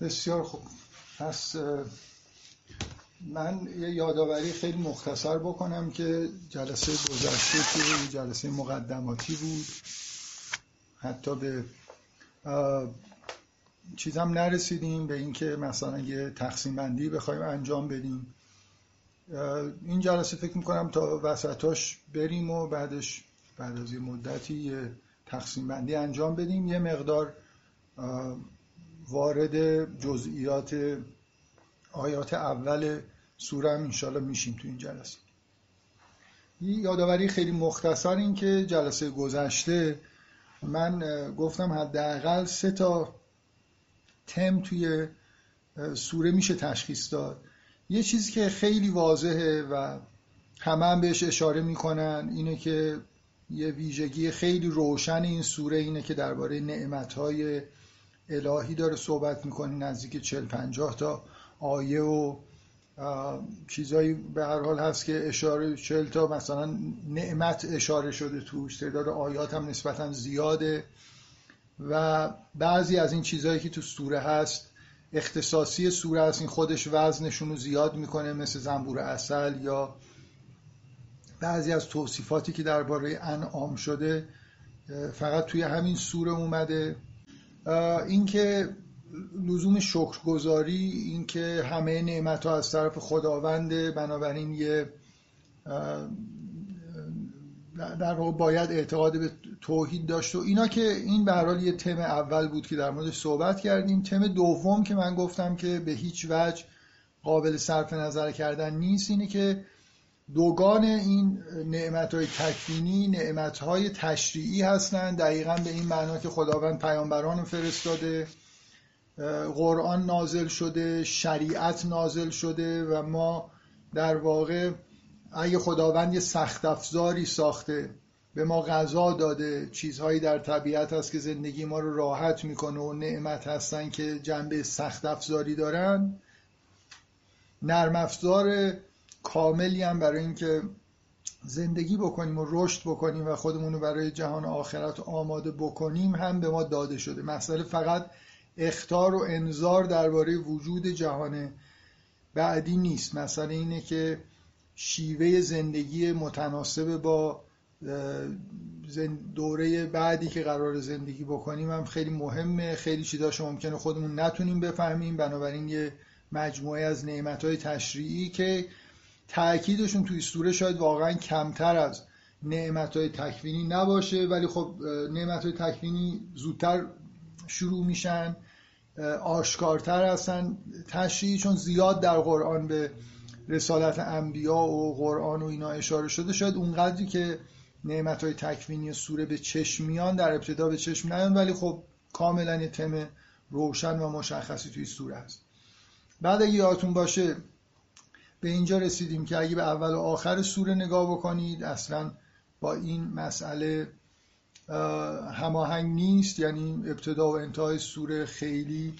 بسیار خوب. پس من یه یادآوری خیلی مختصر بکنم که جلسه گذشته که جلسه مقدماتی بود حتی به چیز هم نرسیدیم، به اینکه مثلا یه تقسیم بندی بخوایم انجام بدیم. این جلسه فکر میکنم تا وسطاش بریم و بعدش بعد از یه مدتی یه تقسیم بندی انجام بدیم، یه مقدار وارد جزئیات آیات اول سوره هم انشاءالله میشیم تو این جلسه. این یادآوری خیلی مختصر این که جلسه گذشته من گفتم حداقل 3 تا تم توی سوره میشه تشخیص داد. یه چیزی که خیلی واضحه و همه هم بهش اشاره میکنن اینه که یه ویژگی خیلی روشن این سوره اینه که درباره نعمت‌های الهی داره صحبت میکنه، نزدیک 40-50 تا آیه و چیزایی به هر حال هست که اشاره 40 تا مثلا نعمت اشاره شده توش، تعداد آیات هم نسبتاً زیاده و بعضی از این چیزایی که تو سوره هست اختصاصی سوره هست، این خودش وزنشون رو زیاد میکنه، مثل زنبور عسل یا بعضی از توصیفاتی که درباره انعام شده فقط توی همین سوره اومده. اینکه لزوم شکرگزاری، اینکه همه نعمت‌ها از طرف خداونده، بنابراین یه در واقع باید اعتقاد به توحید داشت و اینا، که این به هر حال یه تم اول بود که در موردش صحبت کردیم. تم دوم که من گفتم که به هیچ وجه قابل صرف نظر کردن نیست اینه که دوگان این نعمت‌های تکوینی نعمت‌های تشریعی هستند، دقیقاً به این معنا که خداوند پیامبران فرستاده، قرآن نازل شده، شریعت نازل شده و ما در واقع اگه خداوند یه سخت افزاری ساخته، به ما غذا داده، چیزهایی در طبیعت هست که زندگی ما رو راحت میکنه و نعمت هستن که جنبه سخت افزاری دارن، نرم افزار کاملی هم برای اینکه زندگی بکنیم و رشد بکنیم و خودمون رو برای جهان آخرت آماده بکنیم هم به ما داده شده. مسئله فقط اخطار و انذار درباره وجود جهان بعدی نیست، مسئله اینه که شیوه زندگی متناسب با دوره بعدی که قرار زندگی بکنیم هم خیلی مهمه. خیلی چیزاشو ممکنه خودمون نتونیم بفهمیم، بنابراین یه مجموعه از نعمت‌های تشریعی که تأکیدشون توی سوره شاید واقعا کمتر از نعمت‌های تکوینی نباشه، ولی خب نعمت‌های تکوینی زودتر شروع میشن، آشکارتر هستن. تشریعی چون زیاد در قرآن به رسالت انبیاء و قرآن و اینا اشاره شده، شاید اونقدری که نعمت‌های تکوینی سوره به چشم میان در ابتدا به چشم نیان، ولی خب کاملا یه تم روشن و مشخصی توی سوره هست. بعد اگه یادتون باشه به اینجا رسیدیم که اگه به اول و آخر سوره نگاه بکنید اصلا با این مسئله هماهنگ نیست، یعنی ابتدا و انتهای سوره خیلی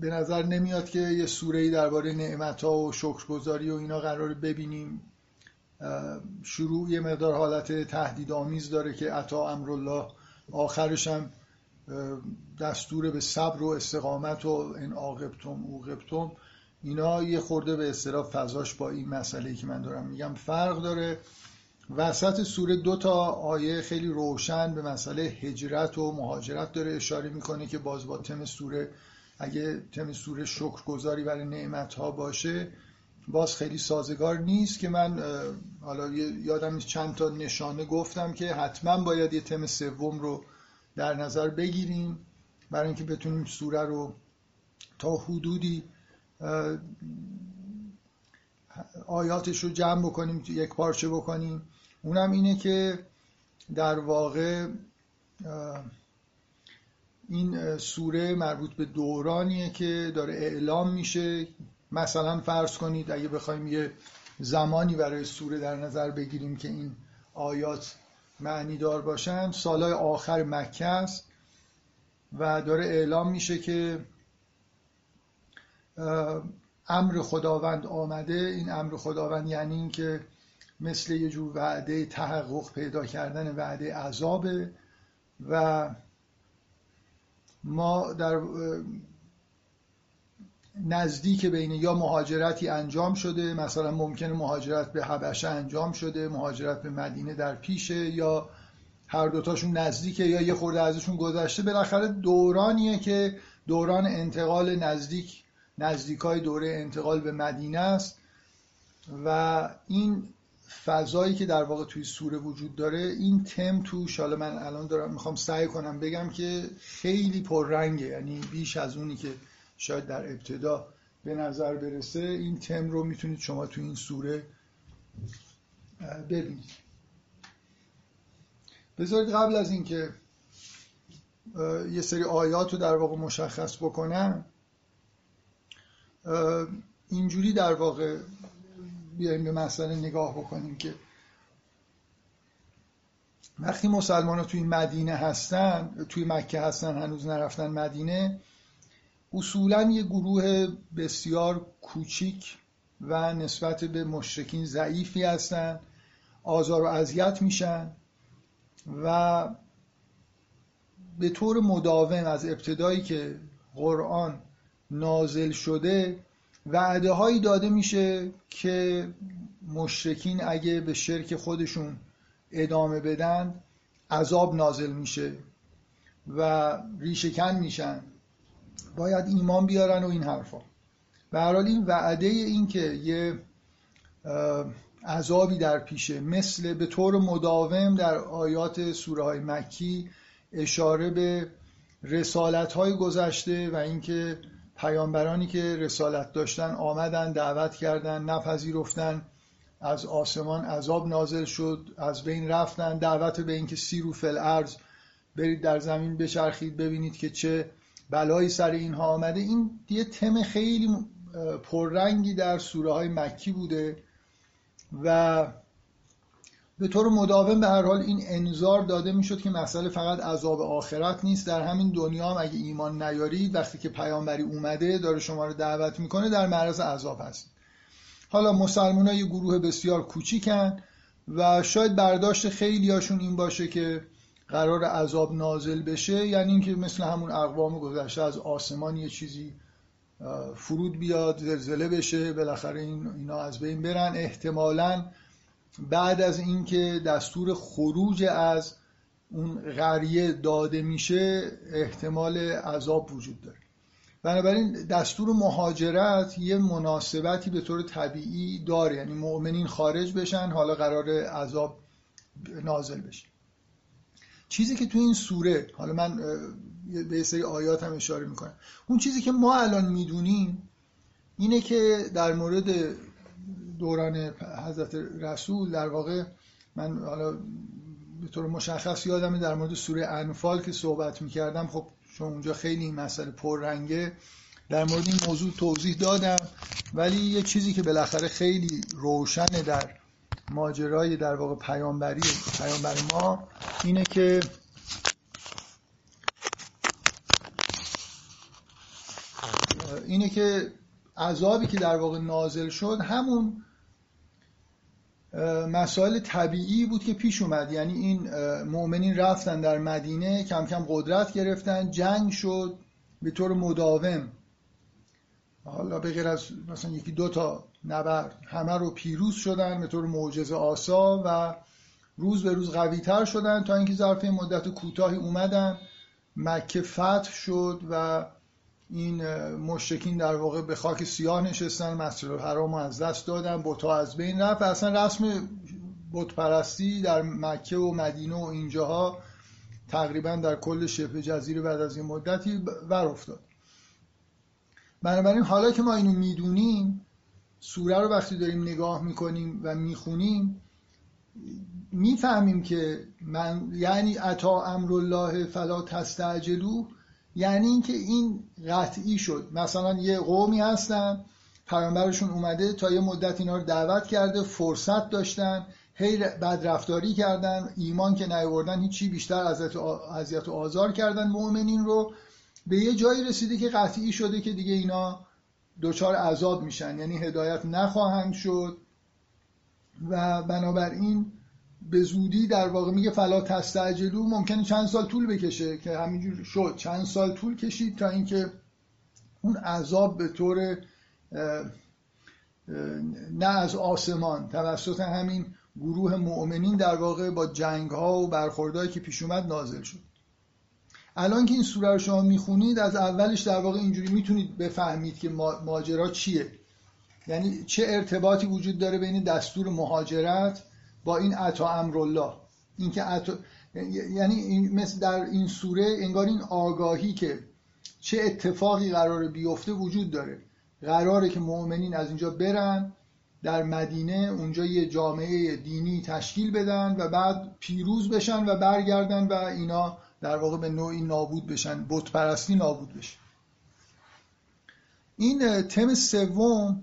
به نظر نمیاد که یه سوره‌ای درباره نعمت‌ها و شکرگزاری و اینا قراره ببینیم. شروع یه مقدار حالت تهدیدآمیز داره که عطا امرالله، آخرش هم دستور به صبر و استقامت و ان عاقبتم عوقبتم، اینا یه خورده به اصطلاح فضاش با این مسئله‌ای که من دارم میگم فرق داره. وسط سوره 2 تا آیه خیلی روشن به مسئله هجرت و مهاجرت داره اشاره میکنه که باز با تم سوره، اگه تم سوره شکرگزاری برای نعمت‌ها باشه باز خیلی سازگار نیست، که من حالا یادم نیست چند تا نشانه گفتم که حتما باید یه تم سوم رو در نظر بگیریم برای اینکه بتونیم سوره رو تا حدودی آیاتش رو جمع بکنیم، یک پارچه بکنیم. اونم اینه که در واقع این سوره مربوط به دورانیه که داره اعلام میشه. مثلا فرض کنید اگه بخوایم یه زمانی برای سوره در نظر بگیریم که این آیات معنی دار باشن، سالهای آخر مکه است و داره اعلام میشه که امر خداوند آمده. این امر خداوند یعنی این که مثل یه جور وعده تحقق پیدا کردن وعده عذابه و ما در نزدیک بین یا مهاجرتی انجام شده، مثلا ممکنه مهاجرت به حبشه انجام شده، مهاجرت به مدینه در پیشه، یا هر دوتاشون نزدیکه یا یه خورده ازشون گذشته، بالاخره دورانیه که دوران انتقال نزدیکای دوره انتقال به مدینه است و این فضایی که در واقع توی سوره وجود داره، این تم توش، حالا من الان دارم میخوام سعی کنم بگم که خیلی پررنگه، یعنی بیش از اونی که شاید در ابتدا به نظر برسه، این تم رو میتونید شما توی این سوره ببینید. بذارید قبل از اینکه یه سری آیات رو در واقع مشخص بکنم، اینجوری در واقع بیاییم به مسئله نگاه بکنیم که وقتی مسلمان ها توی مدینه هستن، توی مکه هستن، هنوز نرفتن مدینه، اصولاً یه گروه بسیار کوچیک و نسبت به مشرکین ضعیفی هستن، آزار و اذیت میشن و به طور مداوم از ابتدایی که قرآن نازل شده وعده هایی داده میشه که مشرکین اگه به شرک خودشون ادامه بدن عذاب نازل میشه و ریشه کن میشن، باید ایمان بیارن و این حرفا. به هر حال این وعده، این که یه عذابی در پیشه، مثل به طور مداوم در آیات سوره های مکی اشاره به رسالت های گذشته و اینکه پیامبرانی که رسالت داشتن آمدن، دعوت کردن، نپذیرفتن، از آسمان عذاب نازل شد، از بین رفتن، دعوت به اینکه سیروا فی الارض، برید در زمین بچرخید ببینید که چه بلایی سر اینها آمده. این یه تم خیلی پررنگی در سوره های مکی بوده و به طور مداوم به هر حال این انذار داده میشد که مسئله فقط عذاب آخرت نیست، در همین دنیا هم اگه ایمان نیارید، وقتی که پیامبری اومده داره شما رو دعوت میکنه، در معرض عذاب هستید. حالا مسلمان ها یه گروه بسیار کوچیکن و شاید برداشت خیلی هاشون این باشه که قرار عذاب نازل بشه، یعنی این که مثل همون اقوام گذشته از آسمان یه چیزی فرود بیاد، زلزله بشه، بالاخره اینا از بین برن. احتمالاً بعد از اینکه دستور خروج از اون قریه داده میشه احتمال عذاب وجود داره، بنابراین دستور مهاجرت یه مناسبتی به طور طبیعی داره، یعنی مؤمنین خارج بشن، حالا قرار عذاب نازل بشه. چیزی که تو این سوره، حالا من به سری آیات هم اشاره میکنم، اون چیزی که ما الان میدونیم اینه که در مورد دوران حضرت رسول، در واقع من حالا به طور مشخص یادمه در مورد سوره انفال که صحبت میکردم، خب چون اونجا خیلی این مسئله پررنگه، در مورد این موضوع توضیح دادم. ولی یه چیزی که بالاخره خیلی روشنه در ماجرای در واقع پیامبر ما اینه که عذابی که در واقع نازل شد همون مسائل طبیعی بود که پیش اومد، یعنی این مؤمنین رفتن در مدینه، کم کم قدرت گرفتن، جنگ شد به طور مداوم، حالا به غیر از مثلا یکی دو تا نبرد همه رو پیروز شدن به طور معجزه آسا و روز به روز قوی تر شدن تا اینکه ظرف مدت کوتاهی اومدن مکه فتح شد و این مشرکین در واقع به خاک سیاه نشستن، مسجد الحرام رو از دست دادن، بت‌ها از بین رفت، اصلا رسم بت پرستی در مکه و مدینه و اینجاها تقریبا در کل شبه جزیره بعد از این مدتی ور افتاد. بنابراین حالا که ما اینو میدونیم، سوره رو وقتی داریم نگاه میکنیم و میخونیم میفهمیم که یعنی اتا امر الله فلا تستعجلوه، یعنی اینکه این قطعی شد. مثلا یه قومی هستن، پیامبرشون اومده، تا یه مدت اینا رو دعوت کرده، فرصت داشتن، هی بدرفتاری کردن، ایمان که نیاوردن، هیچی، بیشتر اذیت و آزار کردن مؤمنین رو، به یه جایی رسیده که قطعی شده که دیگه اینا دچار عذاب میشن، یعنی هدایت نخواهند شد و بنابراین به زودی در واقع میگه فلا تستعجلوا، ممکنه چند سال طول بکشه که همینجور شد، چند سال طول کشید تا اینکه اون عذاب به طور نه از آسمان توسط همین گروه مؤمنین در واقع با جنگ ها و برخوردهایی که پیش اومد نازل شد. الان که این سوره رو شما میخونید از اولش در واقع اینجوری میتونید بفهمید که ماجرا چیه، یعنی چه ارتباطی وجود داره بین دستور مهاجرت با این عطا امرالله. این که یعنی مثل در این سوره انگار این آگاهی که چه اتفاقی قراره بیفته وجود داره. قراره که مؤمنین از اینجا برن در مدینه، اونجا یه جامعه دینی تشکیل بدن و بعد پیروز بشن و برگردن و اینا در واقع به نوعی نابود بشن، بت پرستی نابود بشه. این تم سوم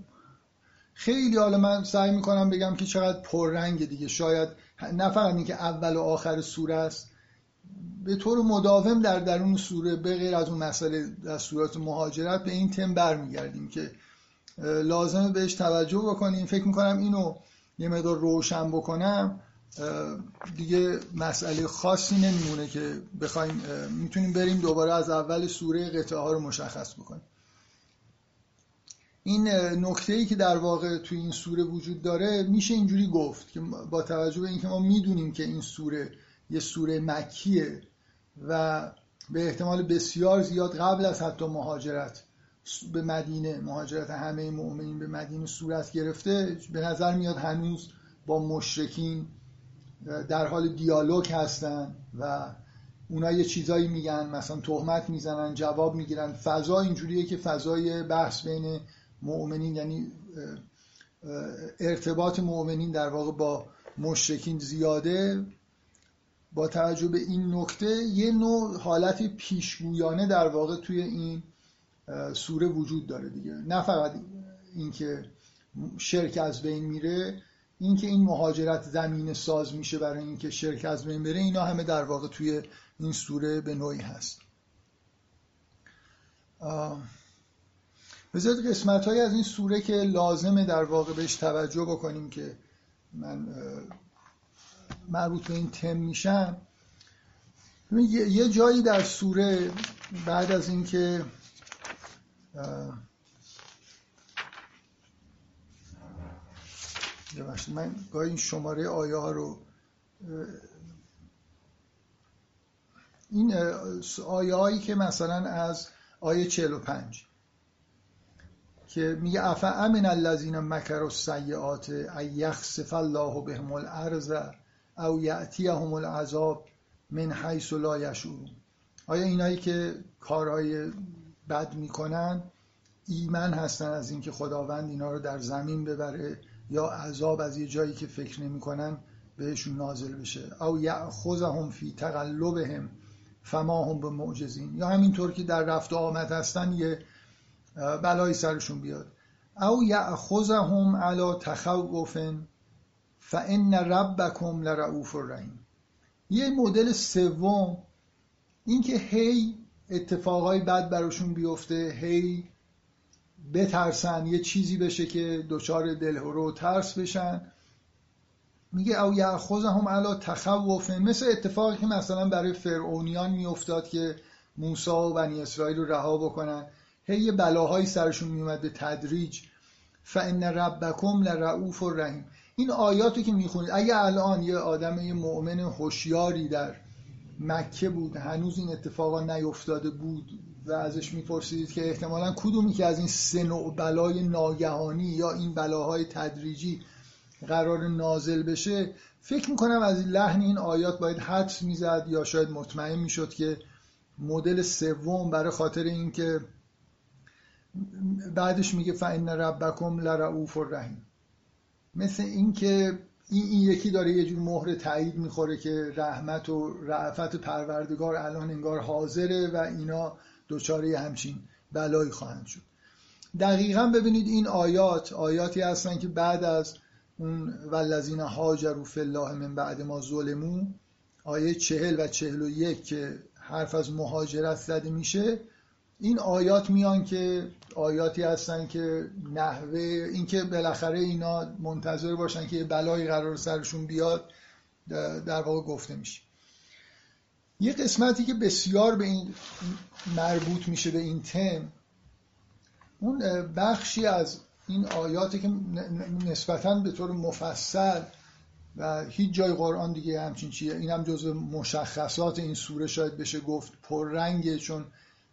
خیلی، حالا من سعی میکنم بگم که چقدر پررنگ دیگه، شاید نه فقط این که اول و آخر سوره است، به طور مداوم در درون سوره به غیر از اون مسئله دستورات مهاجرت به این تم برمیگردیم که لازمه بهش توجه بکنیم. فکر میکنم اینو یه مقدار روشن بکنم دیگه مسئله خاصی نمیمونه که بخوایم، میتونیم بریم دوباره از اول سوره قطعه ها رو مشخص بکنیم. این نکته‌ای که در واقع توی این سوره وجود داره میشه اینجوری گفت که با توجه به اینکه ما میدونیم که این سوره یه سوره مکیه و به احتمال بسیار زیاد قبل از حتی مهاجرت به مدینه، مهاجرت همه مؤمنین به مدینه صورت گرفته، به نظر میاد هنوز با مشرکین در حال دیالوگ هستن و اونا یه چیزایی میگن، مثلا تهمت میزنن، جواب میگیرن. فضا اینجوریه که فضای بحث بین مؤمنین، یعنی ارتباط مؤمنین در واقع با مشرکین زیاده. با توجه به این نکته یه نوع حالت پیشگویانه در واقع توی این سوره وجود داره دیگه، نه فقط اینکه شرک از بین میره، اینکه این مهاجرت زمین ساز میشه برای اینکه شرک از بین بره، اینا همه در واقع توی این سوره به نوعی هست. بذارید قسمت های از این سوره که لازمه در واقع بهش توجه بکنیم که من مربوط به این تم میشن. یه جایی در سوره بعد از اینکه من گاهی این شماره آیه ها رو، این آیه هایی که مثلا از آیه 45 که میگه افامن الذین مکروا السیئات ان یخسف الله بهم الارض او یأتیهم العذاب من حیث لا یشعرون، آیا اینایی که کارهای بد میکنن ایمن هستن از اینکه خداوند اینا رو در زمین ببره یا عذاب از یه جایی که فکر نمیکنن بهشون نازل بشه، او یأخذهم فی تقلبهم فما هم بمعجزین، یا همینطور که در رفت و آمد هستن یه بلایی سرشون بیاد، او یأخذهم علی تخوف فإن ربکم لرؤوف رحیم. یه مدل سوم این که هی اتفاقای بد براشون بیفته، هی بترسن، یه چیزی بشه که دچار دلهره و ترس بشن، میگه او یأخذهم علی تخوف، مثل اتفاقی که مثلا برای فرعونیان میافتاد که موسی و بنی اسرائیل رو رها بکنن، هی یه بلاهایی سرشون میومد به تدریج، فإن ربکم لرؤوف رحیم. این آیاتو که میخونید اگه الان یه آدم، یه مؤمن هوشیاری در مکه بود، هنوز این اتفاقا نیفتاده بود و ازش میپرسید که احتمالاً کدومی که از این سه نوع بلای ناگهانی یا این بلاهای تدریجی قرار نازل بشه، فکر میکنم از لحن این آیات باید حدس میزد یا شاید مطمئن میشد که مدل سوم، برای خاطر اینکه بعدش میگه فإن ربکم لرؤوف رحیم، مثل اینکه این یکی داره یه جور مهر تایید میخوره که رحمت و رأفت پروردگار الان انگار حاضره و اینا دوچاره همچین بلایی خواهند شد. دقیقاً ببینید این آیات آیاتی هستن که بعد از اون والذین هاجروا فی الله من بعد ما ظلموا، آیه 40 و 41 که حرف از مهاجرت زده میشه، این آیات میان که آیاتی هستن که نحوه اینکه بالاخره اینا منتظر باشن که یه بلایی قرار سرشون بیاد در واقع گفته میشه. یه قسمتی که بسیار به این مربوط میشه به این تم، اون بخشی از این آیاتی که نسبتاً به طور مفصل و هیچ جای قرآن دیگه همچین چیه، این هم جزو مشخصات این سوره شاید بشه گفت پررنگه، چون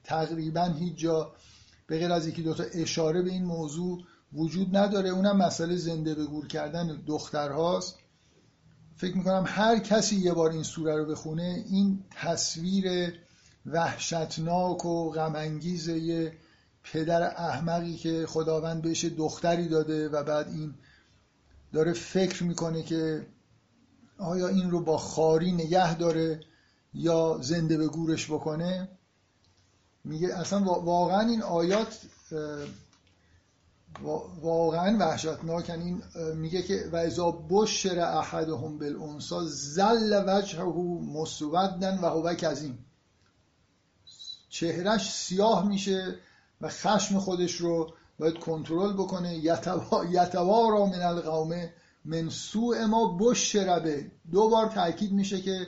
تقریباً هیچ جا به غیر از یکی دوتا اشاره به این موضوع وجود نداره. اونم مسئله زنده به گور کردن دخترهاست. فکر میکنم هر کسی یه بار این سوره رو بخونه این تصویر وحشتناک و غم‌انگیز یه پدر احمقی که خداوند بهش دختری داده و بعد این داره فکر میکنه که آیا این رو با خاری نگه داره یا زنده به گورش بکنه. میگه اصلا واقعا این آیات واقعا وحشتناکن. این میگه که و اذا بشر احدهم بالانثی ظل وجهه مسودا و هو کظیم، چهرش سیاه میشه و خشم خودش رو باید کنترل بکنه. یتوارا من القوم من سوء ما بشر به، دو بار تاکید میشه که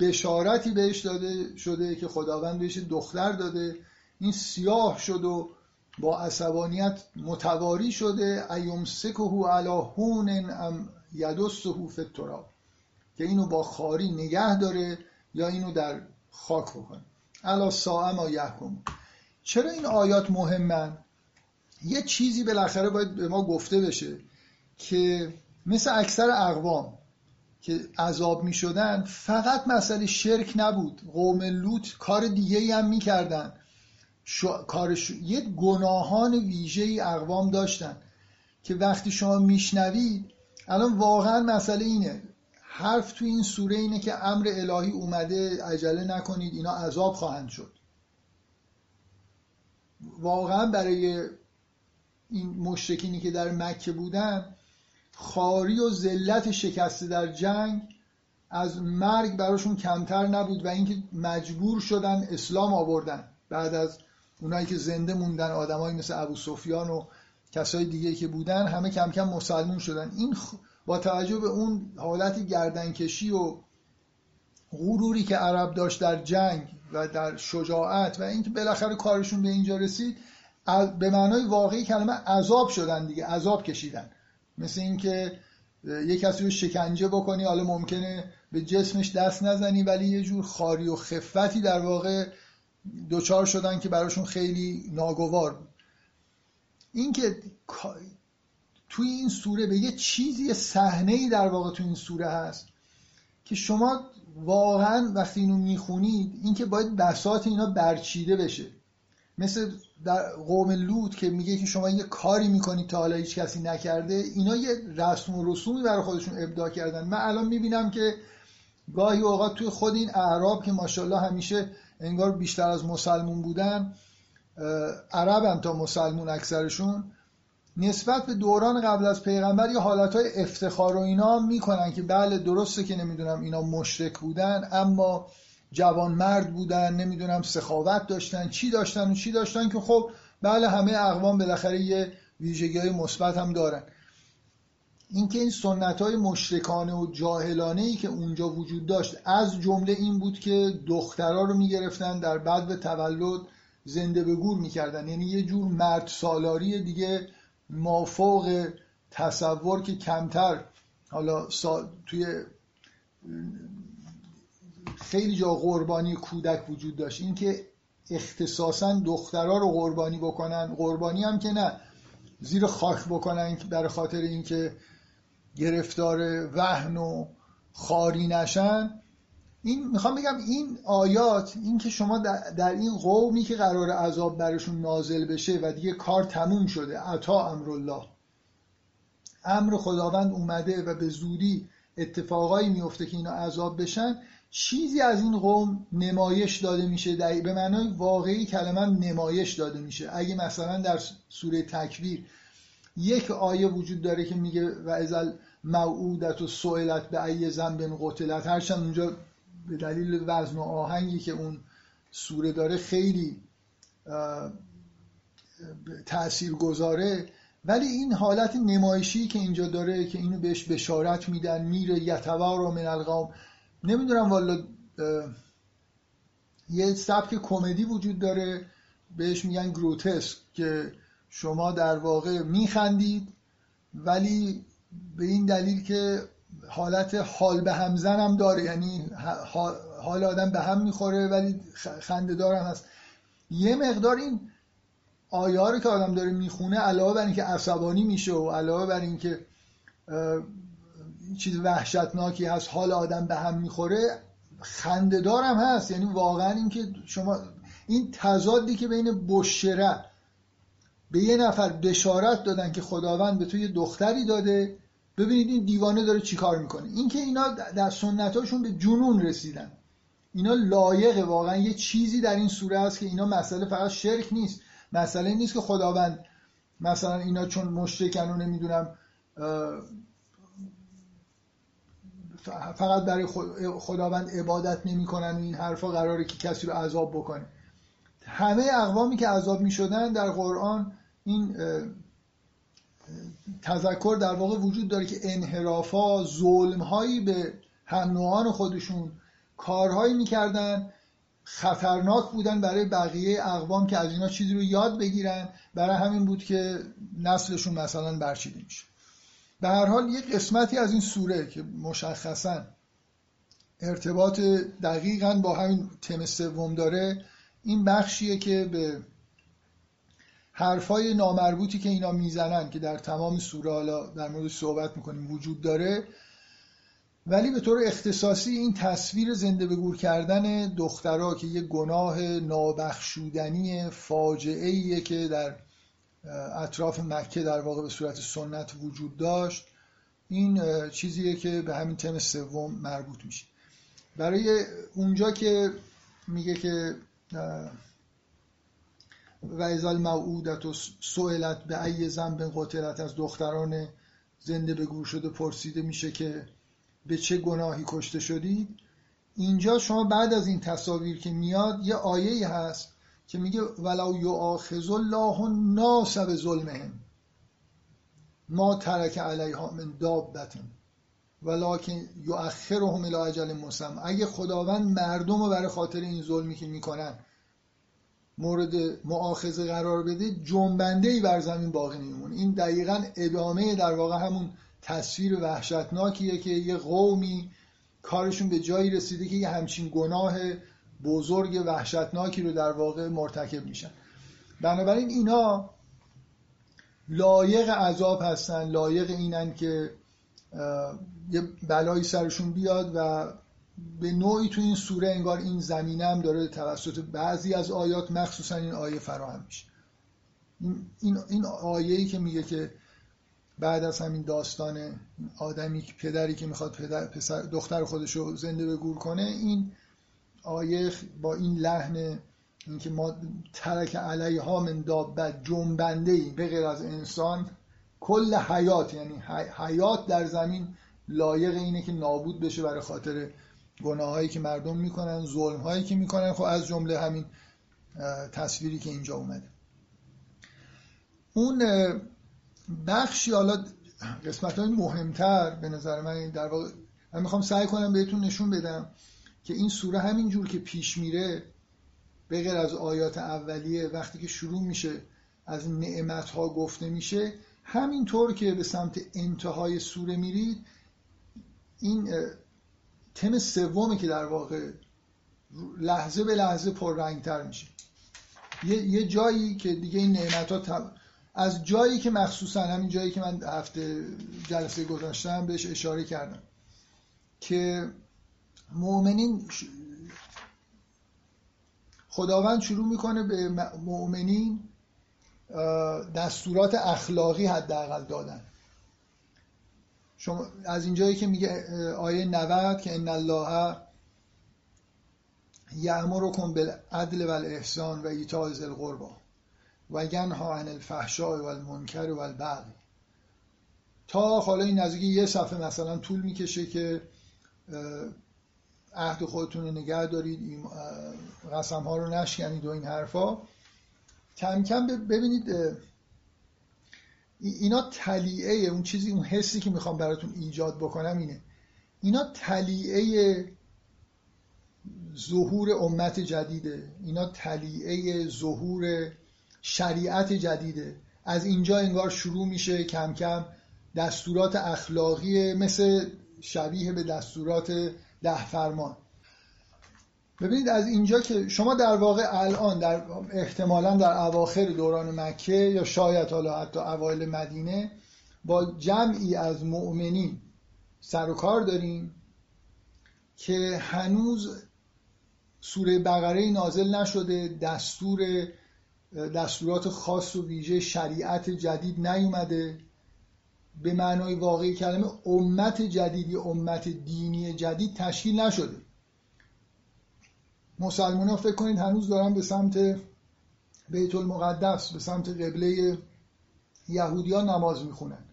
بشارتی بهش داده شده که خداوند بهش دختر داده، این سیاه شد و با عصبانیت متواری شده. ایمسکه علی هون ام یدسه فی التراب، که اینو با خاری نگه داره یا اینو در خاک بکنه. الا ساء ما یحکمون. چرا این آیات مهمن؟ یه چیزی بالاخره باید به ما گفته بشه که مثل اکثر اقوام که عذاب می شدن فقط مسئله شرک نبود، قوم لوط کار دیگه‌ای هم می کردن، یه گناهان ویژه‌ای اقوام داشتن که وقتی شما میشنوید الان واقعا مسئله اینه، حرف تو این سوره اینه که امر الهی اومده، عجله نکنید، اینا عذاب خواهند شد. واقعا برای این مشرکینی که در مکه بودن خاری و ذلت شکست در جنگ از مرگ براشون کمتر نبود و اینکه مجبور شدن اسلام آوردن بعد از اونایی که زنده موندن، آدمایی مثل ابوسفیان و کسای دیگه که بودن همه کم کم مسلمون شدن. این با توجه به اون حالت گردنکشی و غروری که عرب داشت در جنگ و در شجاعت و اینکه بالاخره کارشون به اینجا رسید، به معنای واقعی کلمه عذاب شدن دیگه، عذاب کشیدن. مثل اینکه یه کسی رو شکنجه بکنی، حالا ممکنه به جسمش دست نزنی ولی یه جور خاری و خفتی در واقع دوچار شدن که براشون خیلی ناگوار بود. این که توی این سوره به یه چیزی، یه صحنه‌ای در واقع توی این سوره هست که شما واقعا وقتی اینو میخونید این که باید بساط اینا برچیده بشه. مثل در قوم لوط که میگه که شما یه کاری میکنید تا حالا هیچ کسی نکرده، اینا یه رسم و رسومی برای خودشون ابداع کردن. من الان میبینم که گاهی اوقات توی خود این اعراب که ماشاءالله همیشه انگار بیشتر از مسلمون بودن، عرب هم تا مسلمون اکثرشون، نسبت به دوران قبل از پیغمبر یه حالتهای افتخار و اینا میکنن که بله درسته که نمیدونم اینا مشرک بودن اما جوانمرد بودن، نمیدونم سخاوت داشتن، چی داشتن که خب بله همه اقوام بالاخره یه ویژگی‌های مثبت هم دارن. اینکه این سنت‌های مشرکانه و جاهلانه‌ای که اونجا وجود داشت از جمله این بود که دخترها رو می‌گرفتن در بعد به تولد زنده به گور می‌کردن، یعنی یه جور مرد سالاری دیگه مافوق تصور که کمتر حالا توی خیلی جا قربانی کودک وجود داشت، این که اختصاصا دخترها رو قربانی بکنن، قربانی هم که نه زیر خاک بکنن برای خاطر اینکه گرفتار وهن و خاری نشن. این میخوام بگم این آیات، این که شما در این قومی که قرار عذاب برشون نازل بشه و دیگه کار تموم شده، عطا امرالله، امر خداوند اومده و به زودی اتفاقایی میفته که اینا عذاب بشن، چیزی از این قوم نمایش داده میشه، به معنای واقعی کلمه نمایش داده میشه. اگه مثلا در سوره تکویر یک آیه وجود داره که میگه و اذا موعودة سئلت بأي ذنب قتلت، هرچند اونجا به دلیل وزن و آهنگی که اون سوره داره خیلی تأثیر گذاره، ولی این حالت نمایشی که اینجا داره که اینو بهش بشارت میدن میره یتوارا من القوم، نمیدونم والا یه سبک کمدی وجود داره بهش میگن گروتسک که شما در واقع میخندید ولی به این دلیل که حالت حال به همزن هم داره، یعنی حال آدم به هم میخوره ولی خنده دار هم هست. یه مقدار این آیه‌ها رو که آدم داره میخونه علاوه بر اینکه عصبانی میشه و علاوه بر اینکه چیز وحشتناکی هست حال آدم به هم میخوره، خنده دار هم هست. یعنی واقعا اینکه شما این تضادی که بین بشره به یه نفر بشارت دادن که خداوند به تو یه دختری داده، ببینید این دیوانه داره چیکار میکنه. اینکه اینا در سنتاشون به جنون رسیدن، اینا لایق واقعا یه چیزی در این سوره هست که اینا مسئله فقط شرک نیست، مسئله نیست که خداوند مثلا اینا چون مشرکن و نمیدونم فقط برای خداوند عبادت نمیکنن و این حرفا قراره که کسی رو عذاب بکنه. همه اقوامی که عذاب میشدن در قرآن این تذکر در واقع وجود داره که انحرافا، ظلمهایی به هم نوعان خودشون، کارهایی میکردن خطرناک بودن برای بقیه اقوام که از اینا چیزی رو یاد بگیرن، برای همین بود که نسلشون مثلا برچیده میشه. به هر حال یه قسمتی از این سوره که مشخصا ارتباط دقیقاً با همین تم سوم داره، این بخشیه که به حرفای نامربوطی که اینا میزنن که در تمام سوره حالا در مورد صحبت میکنیم وجود داره، ولی به طور اختصاصی این تصویر زنده به گور کردن دخترها که یه گناه نابخشودنی فاجعه‌ایه که در اطراف مکه در واقع به صورت سنت وجود داشت، این چیزیه که به همین تم سوم مربوط میشه. برای اونجا که میگه که و ازال موعودت و سئلت به ای ذنب قتلت، از دختران زنده به گور شده پرسیده میشه که به چه گناهی کشته شدید، اینجا شما بعد از این تصاویر که میاد یه آیه هست که میگه ولو یؤاخذ الله الناس بظلمهم ما ترک علیها من دابه ولکن یؤخرهم الی اجل مسمى، اگه خداوند مردم رو برای خاطر این ظلمی که میکنن مورد مؤاخذه قرار بده، جنبنده‌ای بر زمین باقی نمیمونه. این دقیقاً ادامه در واقع همون تصویر وحشتناکیه که یه قومی کارشون به جایی رسیده که یه همچین گناه بزرگ وحشتناکی رو در واقع مرتکب میشن. بنابراین اینا لایق عذاب هستن، لایق اینن که یه بلایی سرشون بیاد و به نوعی تو این سوره انگار این زمینه هم داره توسط بعضی از آیات مخصوصا این آیه فراهم میشه. این آیه‌ای که میگه که بعد از همین داستان آدمی که پدری که میخواد دختر خودشو زنده به گور کنه، این آیه با این لحن اینکه ما ترک علیها من دابه، جنبنده‌ای به غیر از انسان کل حیات، یعنی حیات در زمین لایق اینه که نابود بشه برای خاطر گناهایی که مردم میکنن، ظلمهایی که میکنن، خب از جمله همین تصویری که اینجا اومده. اون بخشی حالا قسمت‌های مهمتر به نظر من در واقع من میخوام سعی کنم بهتون نشون بدم که این سوره همین جور که پیش میره به غیر از آیات اولیه وقتی که شروع میشه از نعمت‌ها گفته میشه، همینطور که به سمت انتهای سوره میرید این تم سومه که در واقع لحظه به لحظه پررنگتر میشه. یه جایی که دیگه این نعمت‌ها از جایی که مخصوصا همین جایی که من هفته جلسه گذاشتم بهش اشاره کردم که مؤمنین، خداوند شروع میکنه به مؤمنین دستورات اخلاقی حداقل دادن. شما از اینجایی که میگه آیه 90 که ان الله یأمرکم بالعدل والاحسان و ایتاء ذی القربی و ینها عن الفحشاء والمنکر والبغی، تا حالا این نزدیک یه صفحه مثلا طول میکشه که عهد خودتون رو نگه دارید، قسم ها رو نشکنید و این حرفا. کم کم ببینید اینا تلیعه اون چیزی، اون حسی که میخوام براتون ایجاد بکنم اینه، اینا تلیعه ظهور امت جدیده، اینا تلیعه ظهور شریعت جدیده. از اینجا انگار شروع میشه کم کم دستورات اخلاقی مثل شبیه به دستورات 10 فرمان. ببینید از اینجا که شما در واقع الان در احتمالاً در اواخر دوران مکه یا شاید حالا حتی اوایل مدینه با جمعی از مؤمنین سر و کار داریم که هنوز سوره بقره نازل نشده، دستورات خاص و ویژه شریعت جدید نیومده، به معنای واقعی کلمه امت جدیدی، امت دینی جدید تشکیل نشده. مسلمان‌ها فکر کنید هنوز دارن به سمت بیت المقدس، به سمت قبله یهودیا نماز میخونن.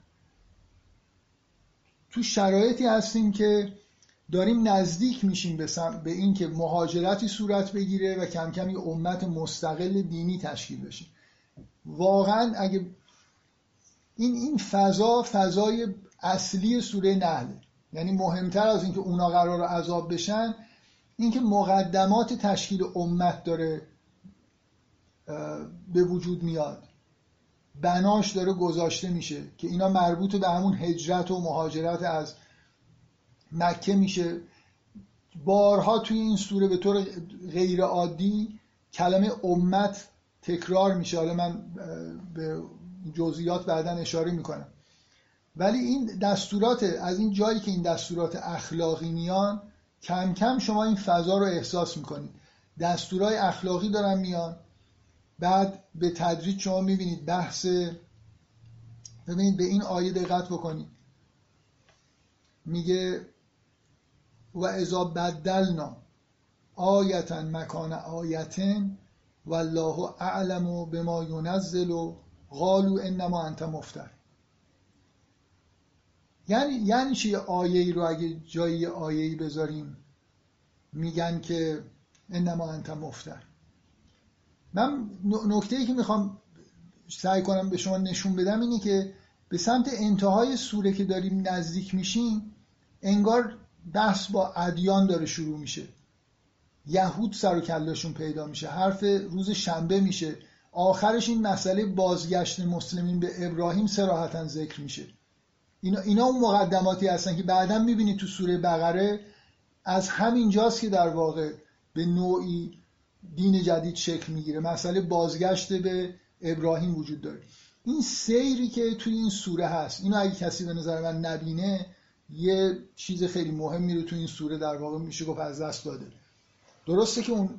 تو شرایطی هستیم که داریم نزدیک میشیم به این که مهاجرتی صورت بگیره و کم کم یه امت مستقل دینی تشکیل بشه. واقعا اگه این فضای اصلی سوره نحله، یعنی مهمتر از اینکه اونا قرار عذاب بشن، اینکه مقدمات تشکیل امت داره به وجود میاد، بناش داره گذاشته میشه که اینا مربوط به همون هجرت و مهاجرت از مکه میشه. بارها توی این سوره به طور غیر عادی کلمه امت تکرار میشه، حالا من به جزئیات بعداً اشاره میکنم، ولی این دستورات، از این جایی که این دستورات اخلاقی میان کم کم شما این فضا رو احساس میکنید. دستورای اخلاقی دارن میان، بعد به تدریج شما میبینید ببینید به این آیه دقت بکنید، میگه و اذا بدلنا آیتا مکان آیتن والله اعلم بما ينزل و قالوا انما انت مفتر. یعنی چه آیه‌ای رو اگه جایی آیه‌ای بذاریم میگن که انما انت مفتر. من نکته‌ای که میخوام سعی کنم به شما نشون بدم اینه که به سمت انتهای سوره که داریم نزدیک میشیم، انگار بحث با ادیان داره شروع میشه. یهود سر و کله‌شون پیدا میشه، حرف روز شنبه میشه، آخرش این مسئله بازگشت مسلمین به ابراهیم صراحتاً ذکر میشه. اینا اون مقدماتی هستن که بعداً میبینید تو سوره بقره از همینجاست که در واقع به نوعی دین جدید شکل میگیره، مسئله بازگشت به ابراهیم وجود داره. این سیری که توی این سوره هست، اینو اگه کسی به نظر من نبینه، یه چیز خیلی مهمی رو توی این سوره در واقع میشه گفت از دست داده. درسته که اون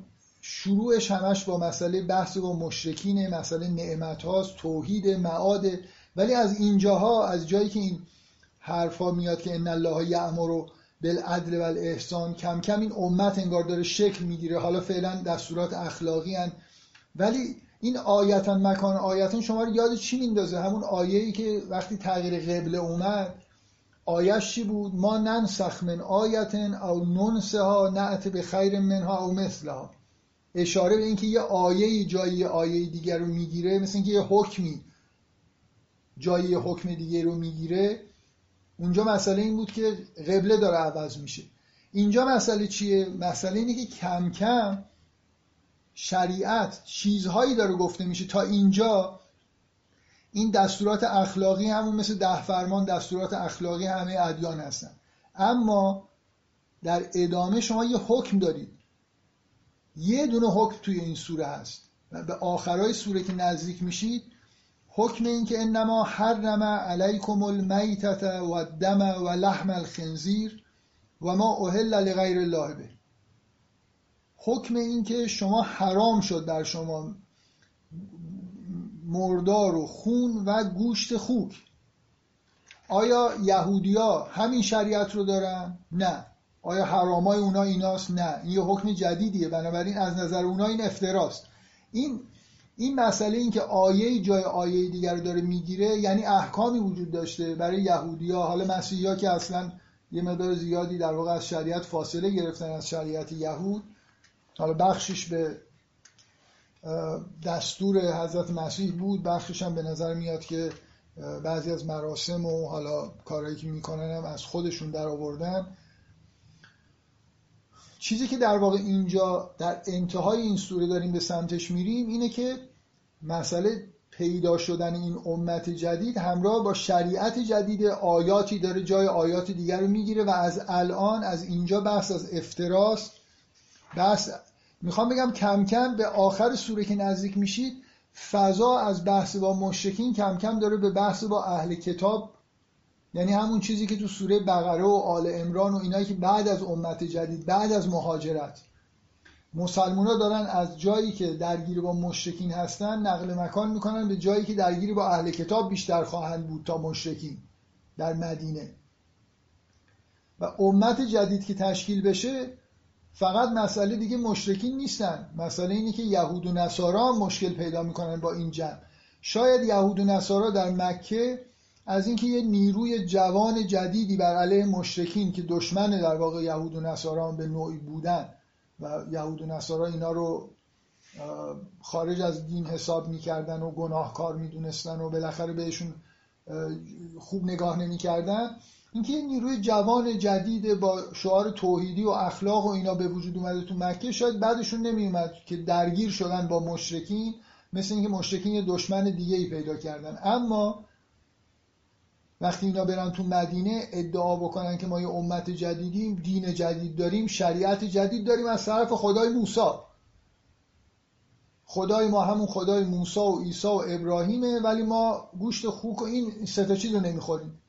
شروعش همش با مسئله بحث با مشرکینه، مسئله نعمت هاست، توحید، معاد، ولی از اینجاها، از جایی که این حرفا میاد که ان الله یأمر بالعدل والاحسان، کم کم این امت انگار داره شکل میگیره. حالا فعلا دستورات اخلاقی ان، ولی این آیتاً مکان آیتاً شما رو یاد چی میندازه؟ همون آیه‌ای که وقتی تغییر قبله اومد، آیش چی بود؟ ما ننسخ من آیتن او ننسها نأت بخیر منها او مثلها. اشاره به این که یه آیه‌ای جایی آیه دیگر رو میگیره، مثل اینکه یه حکمی جایی حکم دیگه رو میگیره. اونجا مسئله این بود که قبله داره عوض میشه. اینجا مسئله چیه؟ مسئله اینه که کم کم شریعت چیزهایی داره گفته میشه. تا اینجا این دستورات اخلاقی همون مثل 10 فرمان دستورات اخلاقی همه ادیان هستن، اما در ادامه شما یه حکم دارید. یه دونه حکم توی این سوره هست و به آخرای سوره که نزدیک میشید، حکم این که انما حرم علیکم المیتة و الدم و لحم الخنزیر و ما اهل لغیر الله به. حکم این که شما حرام شد بر شما مردار و خون و گوشت خوک. آیا یهودیا همین شریعت رو دارن؟ نه. آیا حرامای اونا ایناست؟ نه. این یه حکم جدیدیه، بنابراین از نظر اونا این افتراست. این مسئله این که آیه جای آیه دیگر داره میگیره، یعنی احکامی وجود داشته برای یهودیا، حالا مسیحیا که اصلا یه مقدار زیادی در واقع از شریعت فاصله گرفتن، از شریعت یهود، حالا بخشش به دستور حضرت مسیح بود، بخشش هم به نظر میاد که بعضی از مراسم و حالا کارهایی که میکنن هم از خودشون در آوردن. چیزی که در واقع اینجا در انتهای این سوره داریم به سمتش میریم اینه که مسئله پیدا شدن این امت جدید همراه با شریعت جدید، آیاتی داره جای آیات دیگر رو میگیره و از الان از اینجا بحث از افتراست. بحث میخوام بگم کم کم به آخر سوره که نزدیک میشید فضا از بحث با مشرکین کم کم داره به بحث با اهل کتاب، یعنی همون چیزی که تو سوره بقره و آل عمران و اینایی که بعد از امت جدید بعد از مهاجرت مسلمان‌ها دارن از جایی که درگیر با مشرکین هستن نقل مکان میکنن به جایی که درگیر با اهل کتاب بیشتر خواهند بود تا مشرکین در مدینه. و امت جدید که تشکیل بشه فقط مسئله دیگه مشرکین نیستن، مسئله اینه که یهود و نصارا مشکل پیدا میکنن با این جمع. شاید یهود و نصارا در مکه از اینکه یه نیروی جوان جدیدی بر علیه مشرکین که دشمن در واقع یهود و نصارا به نوعی بودن و یهود و نصارا اینا رو خارج از دین حساب میکردن و گناهکار میدونستن و بالاخره بهشون خوب نگاه نمیکردن، اینکه نیروی جوان جدید با شعار توحیدی و اخلاق و اینا به وجود اومده تو مکه، شاید بعدشون نمیومد که درگیر شدن با مشرکین، مثل اینکه مشرکین یه دشمن دیگه‌ای پیدا کردن. اما وقتی اینا برن تو مدینه ادعا بکنن که ما یه امت جدیدیم، دین جدید داریم، شریعت جدید داریم از طرف خدای موسی، خدای ما همون خدای موسی و عیسی و ابراهیمه، ولی ما گوشت خوک و این سه تا چیزو نمیخوریم،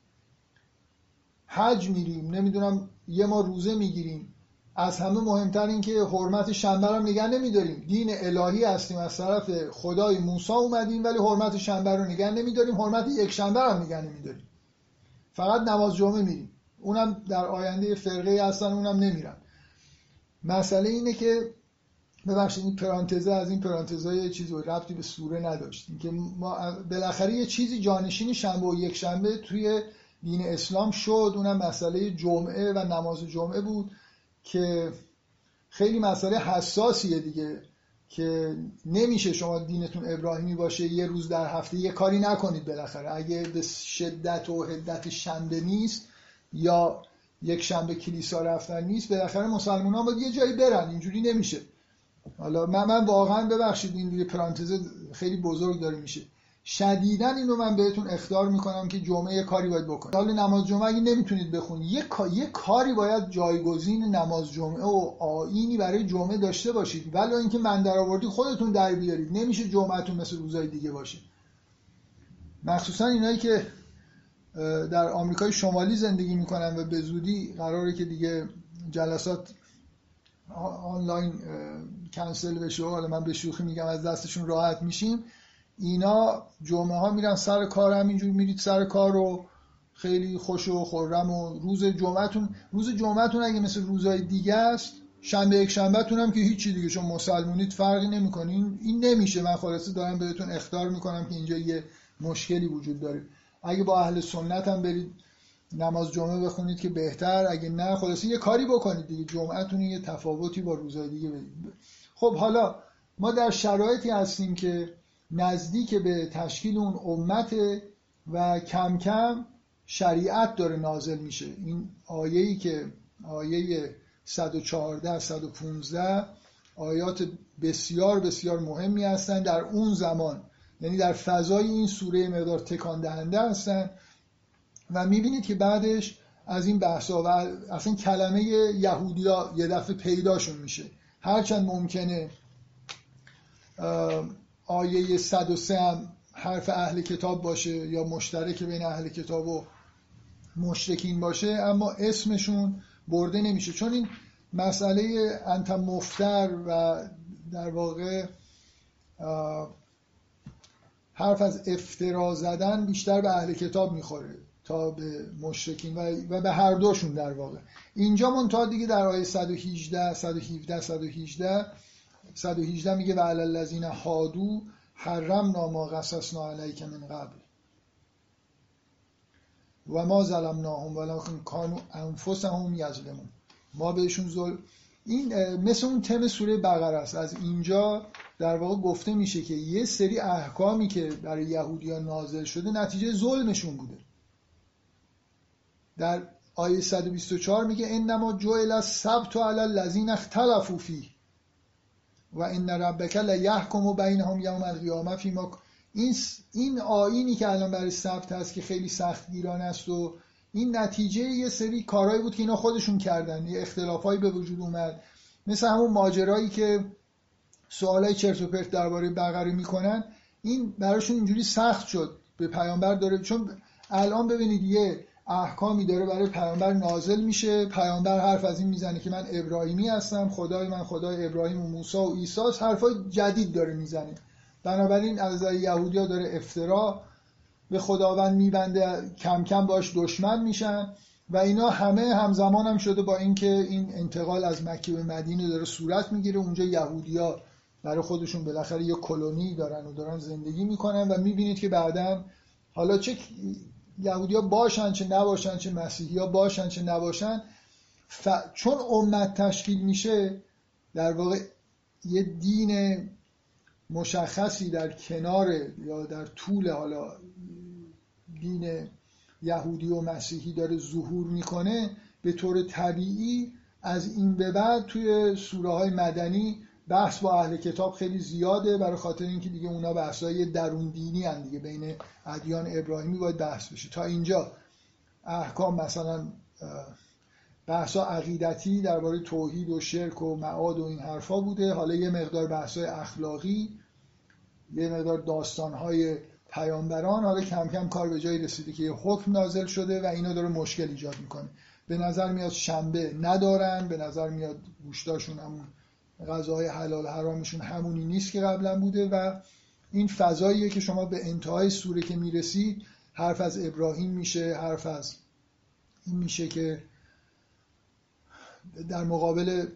حج میریم، نمیدونم یه ما روزه میگیریم، از همه مهمتر این که حرمت شنبه رو نگه نمیداریم، دین الهی هستیم از طرف خدای موسی اومدیم ولی حرمت شنبه رو نگه نمیداریم، حرمت یک شنبه رو نگه نمیداریم، فقط نماز جمعه میریم، اونم در آینده فرقه هستن اونم نمیرن. مسئله اینه که ببخشید این پرانتزه از این پرانتزهای چیزو ربطی به سوره نداشت، اینکه ما بالاخره یه چیزی جانشین شنبه و یک شنبه توی دین اسلام شد، اونم مسئله جمعه و نماز جمعه بود که خیلی مسئله حساسیه دیگه، که نمیشه شما دینتون ابراهیمی باشه یه روز در هفته یه کاری نکنید. بالاخره اگه به شدت و حدت شنبه نیست یا یک شنبه کلیسا رفتن نیست، بالاخره مسلمان ها باید یه جایی برن، اینجوری نمیشه. حالا من واقعا ببخشید این پرانتز خیلی بزرگ داره میشه، شدیداً اینو من بهتون اخطار میکنم که جمعه یه کاری باید بکنید. حالا نماز جمعه اگه نمیتونید بخونید، یه کاری باید جایگزین نماز جمعه و آیینی برای جمعه داشته باشید، ولی اینکه من در آوردی خودتون در بیارید، نمیشه جمعهتون مثل روزهای دیگه باشه. مخصوصاً اینایی که در آمریکای شمالی زندگی میکنن و به زودی قراره که دیگه جلسات آنلاین کنسل بشه، حالا من به شوخی میگم از دستشون راحت میشیم، اینا جمعه ها میرن سر کار، همینجور میرید سر کار رو خیلی خوش و خرم و روز جمعتون اگه مثل روزهای دیگه است، شنبه یک شنبهتون هم که هیچی دیگه، چون مسلمونید فرقی نمیکنین، این نمیشه. من خلاصه دارم بهتون اخطار میکنم که اینجا یه مشکلی وجود داره. اگه با اهل سنت هم برید نماز جمعه بخونید که بهتر، اگه نه خلاصه یه کاری بکنید دیگه، جمعتون یه تفاوتی با روزهای دیگه بدید. خب حالا ما در شرایطی هستیم که نزدیک به تشکیل اون امته و کم کم شریعت داره نازل میشه. این آیه‌ای که آیه 114 115 آیات بسیار بسیار مهمی هستن در اون زمان، یعنی در فضای این سوره مقدار تکان دهنده هستن و میبینید که بعدش از این بحثا و اصلا کلمه یهودیا یه دفعه پیداشون میشه. هرچند ممکنه آیه 103 هم حرف اهل کتاب باشه یا مشترک بین اهل کتاب و مشرکین باشه، اما اسمشون برده نمیشه، چون این مسئله انت مفتر و در واقع حرف از افترا زدن بیشتر به اهل کتاب میخوره تا به مشرکین و به هر دوشون در واقع. اینجا منتها دیگه در آیه 118 میگه و علی الذین هادو حرمنا ما قصصنا علیک من قبل و ما ظلمناهم ولکن کانوا انفسهم یظلمون. ما بهشون ظلم، این مثل اون تم سوره بقره است. از اینجا در واقع گفته میشه که یه سری احکامی که برای یهودیان نازل شده نتیجه ظلمشون بوده. در آیه 124 میگه انما جعل السبت علی الذین اختلفوا فیه و ان ربک لیحکم بینهم یوم القیامه فیما این آیینی که الان برای سبت هست که خیلی سختگیرانه است و این نتیجه یه سری کارهایی بود که اینا خودشون کردن، یه اختلافایی به وجود اومد، مثل همون ماجرایی که سوالای چرت و پرت درباره بقره میکنن، این براشون اینجوری سخت شد به پیامبر داره، چون الان ببینید یه احکامی داره برای پیامبر نازل میشه، پیامبر حرف از این میزنه که من ابراهیمی هستم، خدای من خدای ابراهیم و موسی و عیسی، حرفای جدید داره میزنه، بنابراین از یهودی‌ها داره افترا به خداوند میبنده، کم کم باش دشمن میشن و اینا همه همزمان هم شده با اینکه این انتقال از مکه به مدینه داره صورت میگیره. اونجا یهودی‌ها برای خودشون بالاخره یه کلونی دارن و دارن زندگی میکنن و میبینید که بعدن حالا چه یهودی‌ها باشن چه نباشن، چه مسیحی‌ها باشن چه نباشن، چون امت تشکیل میشه در واقع یه دین مشخصی در کنار یا در طول حالا دین یهودی و مسیحی داره ظهور میکنه، به طور طبیعی از این به بعد توی سوره های مدنی بحث با اهل کتاب خیلی زیاده، برای خاطر اینکه دیگه اونا بحث های درون دینی هن دیگه، بین ادیان ابراهیمی باید بحث بشه. تا اینجا احکام مثلا بحث ها عقیدتی درباره توحید و شرک و معاد و این حرفا بوده، حالا یه مقدار بحث های اخلاقی، یه مقدار داستان های پیامبران، حالا کم کم کار به جایی رسیده که یه حکم نازل شده و اینا داره مشکل ایجاد میکنه. به نظر میاد شنبه ندارن، به نظر میاد گوشتاشون همون غذاهای حلال حرامشون همونی نیست که قبلا بوده و این فضاییه که شما به انتهای سوره که میرسید حرف از ابراهیم میشه، حرف از این میشه که در مقابل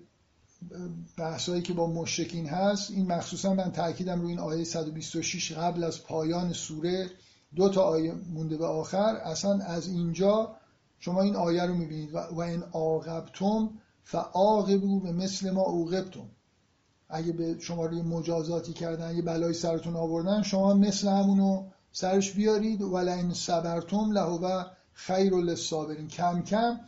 بحثایی که با مشرکین هست. این مخصوصا من تاکیدم روی این آیه 126 قبل از پایان سوره، دو تا آیه مونده به آخر، اصلا از اینجا شما این آیه رو میبینید و این عاقبتم فعاقبوا بمثل ما عوقبتم، اگه به شما روی مجازاتی کردن یه بلایی سرتون آوردن شما مثل همونو سرش بیارید و لئن صبرتم لهو خیر للصابرین. کم کم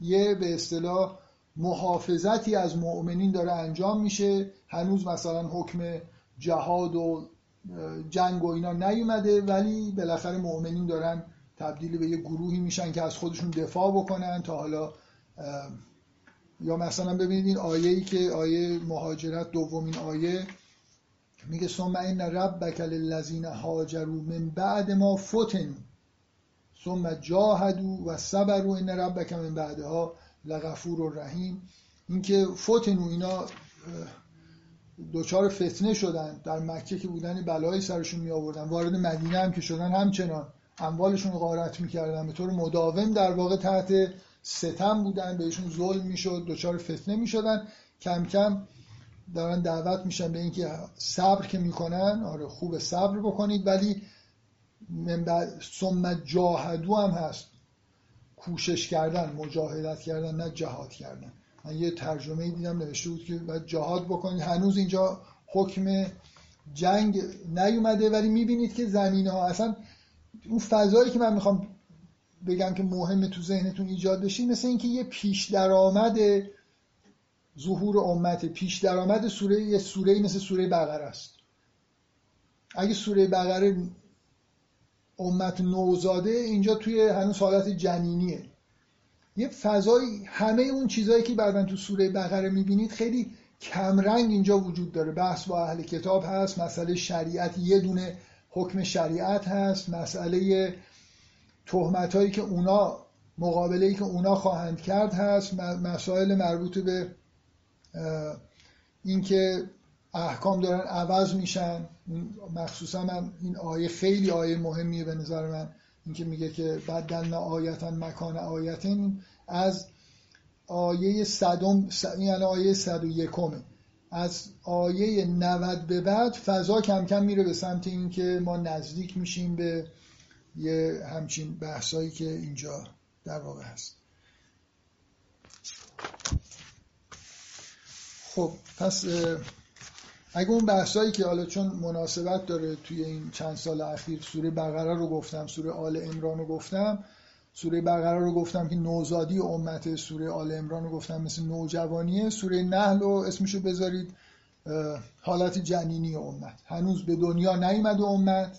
یه به اصطلاح محافظتی از مؤمنین داره انجام میشه، هنوز مثلا حکم جهاد و جنگ و اینا نیومده ولی بالاخره مؤمنین دارن تبدیل به یه گروهی میشن که از خودشون دفاع بکنن. تا حالا یا مثلا ببینید این آیه‌ای که آیه مهاجرت دومین آیه میگه ثم ان ربک للذین هاجروا من بعد ما فتنوا ثم جاهدوا و صبروا ان ربک من بعدها لغفور و رحیم. اینکه فتنو اینا دوچار فتنه شدن، در مکه که بودن بلایی سرشون می آوردن، وارد مدینه هم که شدن همچنان اموالشون غارت میکردن، به طور مداوم در واقع تحت ستم بودن، بهشون ظلم میشد، دوچار فتنه میشدن، کم کم دارن دعوت میشن به اینکه صبر که میکنن، آره خوب صبر بکنید، ولی ثم جاهدوا هم هست، کوشش کردن، مجاهدت کردن، نه جهاد کردن. من یه ترجمه دیدم نوشته بود که باید جهاد بکنید، هنوز اینجا حکم جنگ نیومده ولی میبینید که زمینه ها اصلا اون فضایی که من میخوام بگم که مهمه تو ذهنتون ایجاد بشین، مثل اینکه یه پیش درآمد ظهور امت، پیش درآمد سوره، یه سوره‌ای مثل سوره بقره است. اگه سوره بقره امت نوزاده، اینجا توی هنوز حالت جنینیه، یه فضایی همه اون چیزایی که بعدن تو سوره بقره میبینید خیلی کمرنگ اینجا وجود داره. بحث با اهل کتاب هست، مسئله شریعت، یه دونه حکم شریعت هست، مسئله تهمتایی که اونا مقابله‌ای که اونا خواهند کرد هست، مسائل مربوط به اینکه احکام دارن عوض میشن. مخصوصا من این آیه خیلی آیه مهمیه به نظر من، اینکه میگه که بدلنا آیتا مکان آیتین، از آیه 100 یعنی آیه 101 از آیه 90 به بعد فضا کم کم میره به سمت اینکه ما نزدیک میشیم به یه همچین بحثایی که اینجا در واقع هست. خب پس اگه اون بحثایی که حالا چون مناسبت داره توی این چند سال اخیر سوره بقره رو گفتم، سوره آل عمران رو گفتم، سوره بقره رو گفتم که نوزادی امت، سوره آل عمران رو گفتم مثل نوجوانیه، سوره نحل رو اسمشو بذارید حالت جنینی امت، هنوز به دنیا نیامده امت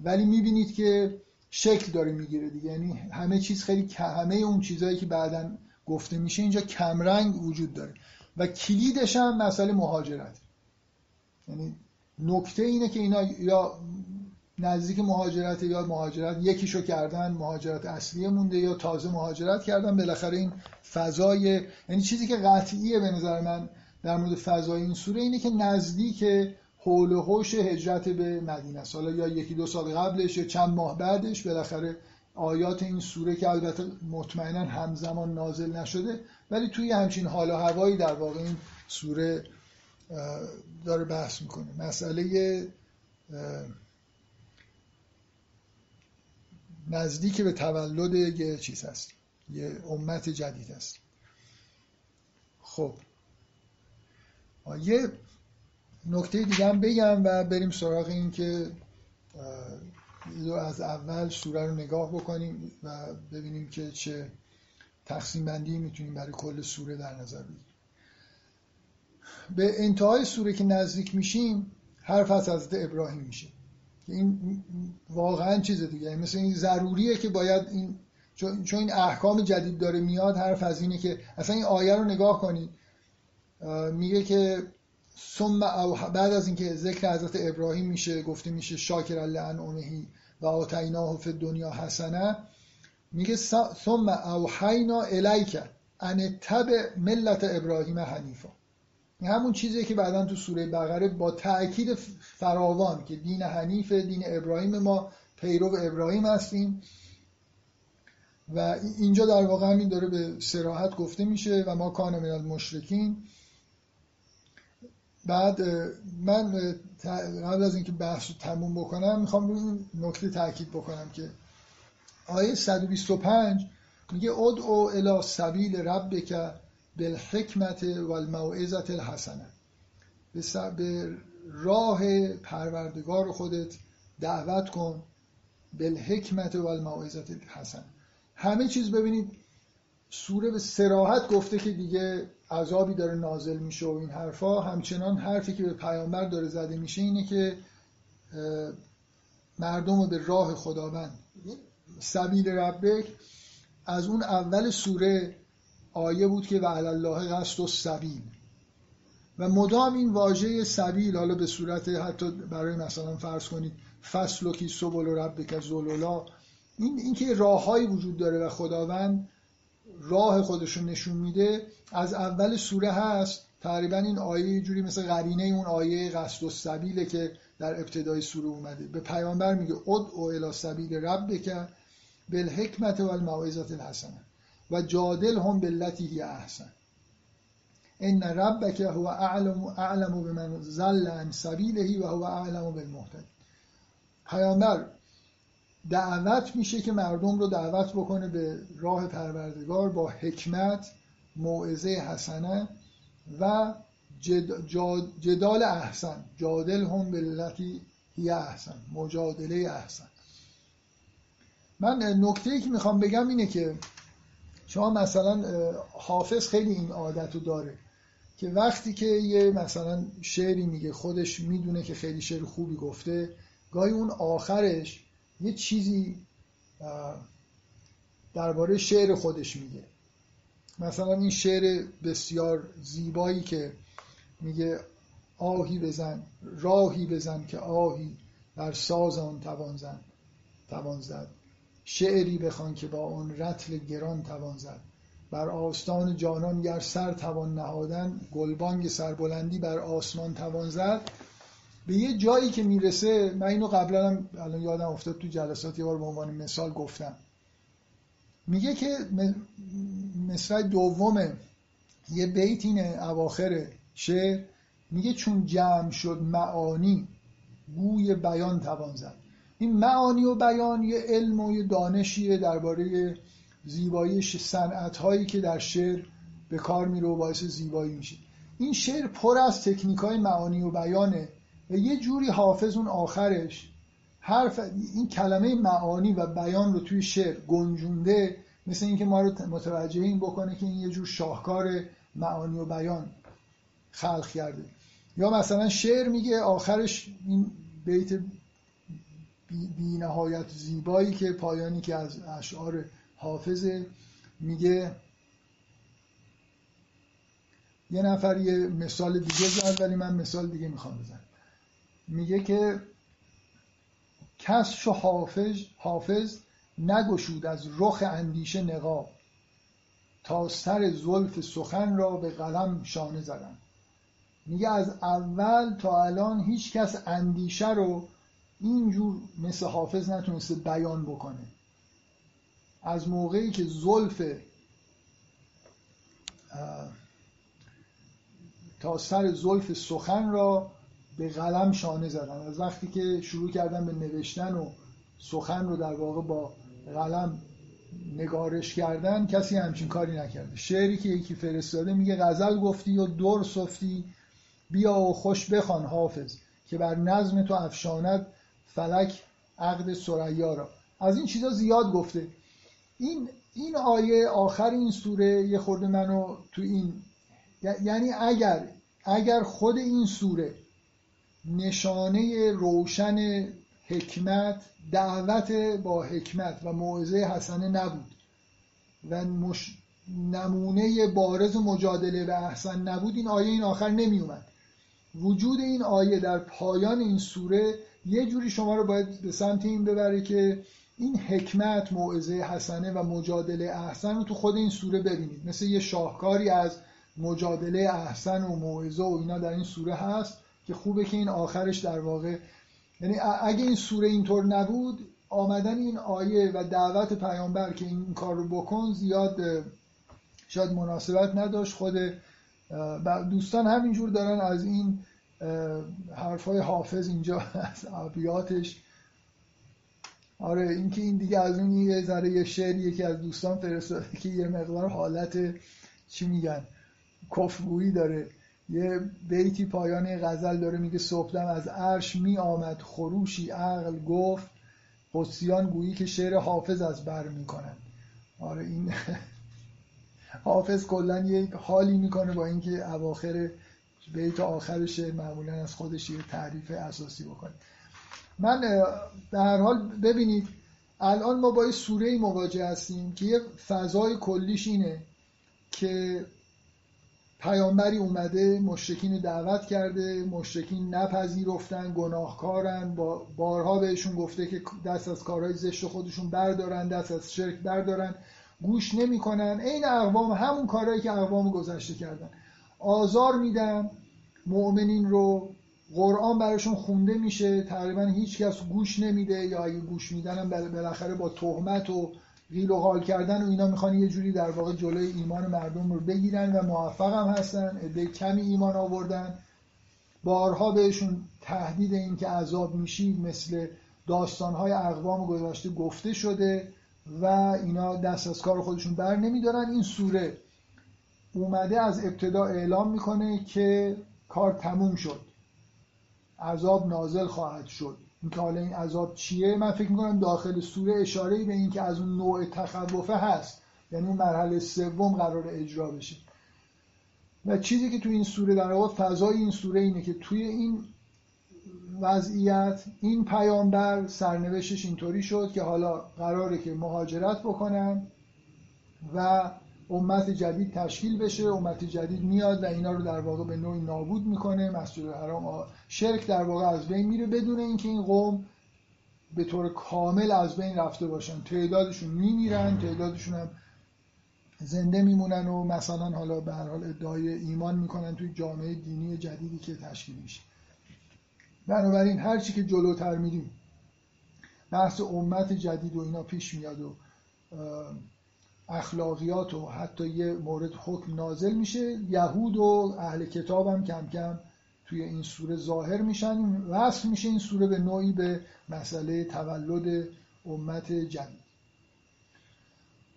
ولی میبینید که شکل داره میگیره دیگه، یعنی همه چیز خیلی همه اون چیزایی که بعداً گفته میشه اینجا کمرنگ وجود داره و کلیدش هم مسئله مهاجرت، یعنی نکته اینه که اینا یا نزدیک مهاجرت یا مهاجرت یکیشو کردن، مهاجرت اصلیه مونده یا تازه مهاجرت کردن. بالاخره این فضای، یعنی چیزی که قطعیه به نظر من در مورد فضای این سوره اینه که نزدیک حول و حوش هجرت به مدینه است، حالا یا یکی دو سال قبلش یا چند ماه بعدش. بالاخره آیات این سوره که البته مطمئنا همزمان نازل نشده ولی توی همچین حال و هوایی در واقع این سوره داره بحث میکنه. مسئله نزدیک به تولد یه چیز هست، یه امت جدید هست. خب یه نکته دیگه هم بگم و بریم سراغ این که از اول سوره رو نگاه بکنیم و ببینیم که چه تقسیم بندی میتونیم برای کل سوره در نظر بگیریم. به انتهای سوره که نزدیک میشیم حرف از حضرت ابراهیم میشه. این واقعا چیز دیگه، مثل این ضروریه که باید این چون این احکام جدید داره میاد، حرف از اینه که اصلا این آیه رو نگاه کنید میگه که ثم بعد از اینکه ذکر حضرت ابراهیم میشه، گفته میشه شاکرا لانعمه و آتیناه فی الدنیا حسنه، میگه ثم اوحینا الیک ان اتبع ملت ابراهیم حنیفا. همون چیزی که بعداً تو سوره بقره با تأکید فراوان که دین حنیف، دین ابراهیم، ما پیرو ابراهیم هستیم و اینجا در واقع همین داره به صراحت گفته میشه و ما کان من المشرکین. بعد من قبل از اینکه بحث رو تموم بکنم میخوام روی این نکته تأکید بکنم که آیه 125 میگه ادعو الی سبیل ربک بالحکمت والموعظه الحسنه، به راه پروردگار خودت دعوت کن، بالحکمت والموعظه الحسنه. همه چیز، ببینید سوره به صراحت گفته که دیگه عذابی داره نازل میشه و این حرفا، همچنان حرفی که به پیامبر داره زده میشه اینه که مردم رو به راه خداوند، سبیل ربک، از اون اول سوره آیه بود که وعلی الله قصد السبیل و مدام این واژه سبیل، حالا به صورت حتی برای مثلا فرض کنید فسلکی سبل ربک ذللا، این که راه‌هایی وجود داره و خداوند راه خودش رو نشون میده از اول سوره هست. تقریبا این آیه یه جوری مثل قرینه اون آیه قصد السبیله که در ابتدای سوره اومده. به پیامبر میگه ادعو الی سبیل ربک بالحکمت والموعظه الحسنه و جادلهم باللتی هی احسن ان ربک هو اعلم بمن ضل عن سبیله و هو اعلم بالمهتدین. پیامبر دعوت میشه که مردم رو دعوت بکنه به راه پروردگار با حکمت، موعظه حسنه و جدال احسن، جادلهم باللتی هی احسن، مجادله احسن. من نکته‌ای که میخوام بگم اینه که شما مثلا حافظ خیلی این عادت رو داره که وقتی که یه مثلا شعری میگه خودش میدونه که خیلی شعر خوبی گفته، گاهی اون آخرش یه چیزی درباره شعر خودش میگه. مثلا این شعر بسیار زیبایی که میگه آهی بزن راهی بزن که آهی بر ساز آن توان زد، شعری بخوان که با آن رطل گران توان زد، بر آستان جانان گر سر توان نهادن، گلبانگ سربلندی بر آسمان توان زد. به یه جایی که میرسه، من اینو قبلا هم الان یادم افتاد تو جلسات یه بار به عنوان مثال گفتم، میگه که مصرع دوم یه بیت اینه اواخر شعر، میگه چون جمع شد معانی گوی بیان توان زد. این معانی و بیان یه علم و یه دانشیه درباره زیبایی صنعت‌هایی که در شعر به کار میره و باعث زیبایی میشه. این شعر پر از تکنیک‌های معانی و بیانه و یه جوری حافظ اون آخرش حرف این کلمه معانی و بیان رو توی شعر گنجونده، مثل اینکه ما رو متوجه این بکنه که این یه جور شاهکار معانی و بیان خلق کرده. یا مثلا شعر میگه آخرش این بیت بی نهایت زیبایی که پایانی که از اشعار حافظه، میگه یه نفر یه مثال دیگه زد ولی من مثال دیگه میخوام بزنم، میگه که کس شو حافظ نگشود از رخ اندیشه نقاب، تا سر زلف سخن را به قلم شانه زدن. میگه از اول تا الان هیچ کس اندیشه رو اینجور مثل حافظ نتونسته بیان بکنه. از موقعی که زلف تا سر زلف سخن را به قلم شانه زدن، از وقتی که شروع کردن به نوشتن و سخن رو در واقع با قلم نگارش کردن، کسی همچین کاری نکرده. شعری که یکی فرستاده میگه غزل گفتی و در صفتی، بیا و خوش بخوان حافظ که بر نظم تو افشاند فلک عقد ثریا را. از این چیزا زیاد گفته. این آیه آخر این سوره یه خورده منو تو این، یعنی اگر خود این سوره نشانه روشن حکمت، دعوت با حکمت و موعظه حسنه نبود و نمونه بارز و مجادله و احسن نبود، این آیه این آخر نمی اومد. وجود این آیه در پایان این سوره یه جوری شما رو باید به سمت این ببره که این حکمت، موعظه حسنه و مجادله احسن رو تو خود این سوره ببینید. مثل یه شاهکاری از مجادله احسن و موعظه و اینا در این سوره هست که خوبه که این آخرش در واقع، یعنی اگه این سوره اینطور نبود، آمدن این آیه و دعوت پیامبر که این کار رو بکن زیاد شاید مناسبت نداشت. خود دوستان همینجور دارن از این حرفای حافظ اینجا از ابیاتش، آره، اینکه این دیگه از اون یه ذره، یه شعریه که از دوستان فرستاده که یه مقدار حالت چی میگن کفرگویی داره. یه بیتی پایان غزل داره میگه صبحدم از عرش می آمد خروشی عقل گفت، قدسیان گویی که شعر حافظ از بر میکنن. آره این حافظ کلا یه حالی میکنه با اینکه اواخر بیت آخر شعر معمولا از خودش یه تعریف اساسی بکنه. من در هر حال ببینید الان ما با یه سوره‌ای مواجه هستیم که یه فضای کلیش اینه که پیامبری اومده، مشرکین دعوت کرده، مشرکین نپذیرفتن، گناهکارن، بارها بهشون گفته که دست از کارهای زشت خودشون بردارن، دست از شرک بردارن، گوش نمی‌کنن. عین اقوام، همون کارهایی که اقوام گذشته کردن، آزار میدن مؤمنین رو، قرآن براشون خونده میشه، تقریبا هیچ کس گوش نمیده، یا اگه گوش میدن هم بالاخره با تهمت و قیل و قال کردن و اینا میخوان یه جوری در واقع جلوی ایمان مردم رو بگیرن و موفق هم هستن. عده کمی ایمان آوردن، بارها بهشون تهدید این که عذاب میشید مثل داستانهای اقوام گذشته گفته شده و اینا دست از کار خودشون بر نمیدارن. این سوره اومده از ابتدا اعلام میکنه که کار تموم شد، عذاب نازل خواهد شد. اینکه حالا این عذاب چیه، من فکر میکنم داخل سوره اشاره‌ای به این که از اون نوع تخوفه هست، یعنی اون مرحله سوم قرار اجرا بشه. و چیزی که توی این سوره در واقع فضای این سوره اینه که توی این وضعیت این پیامبر سرنوشتش اینطوری شد که حالا قراره که مهاجرت بکنن و امت جدید تشکیل بشه. امت جدید میاد و اینا رو در واقع به نوعی نابود میکنه. مسجد الحرام، شرک در واقع از بین میره بدون اینکه این قوم به طور کامل از بین رفته باشن. تعدادشون میمیرن، تعدادشون هم زنده میمونن و مثلا حالا به هر حال ادعای ایمان میکنن توی جامعه دینی جدیدی که تشکیل میشه. بنابراین هر چی که جلوتر میریم بحث امت جدید و اینا پیش میاد و اخلاقیات و حتی یه مورد حکم نازل میشه. یهود و اهل کتاب هم کم کم توی این سوره ظاهر میشن. وصل میشه این سوره به نوعی به مسئله تولد امت جدید.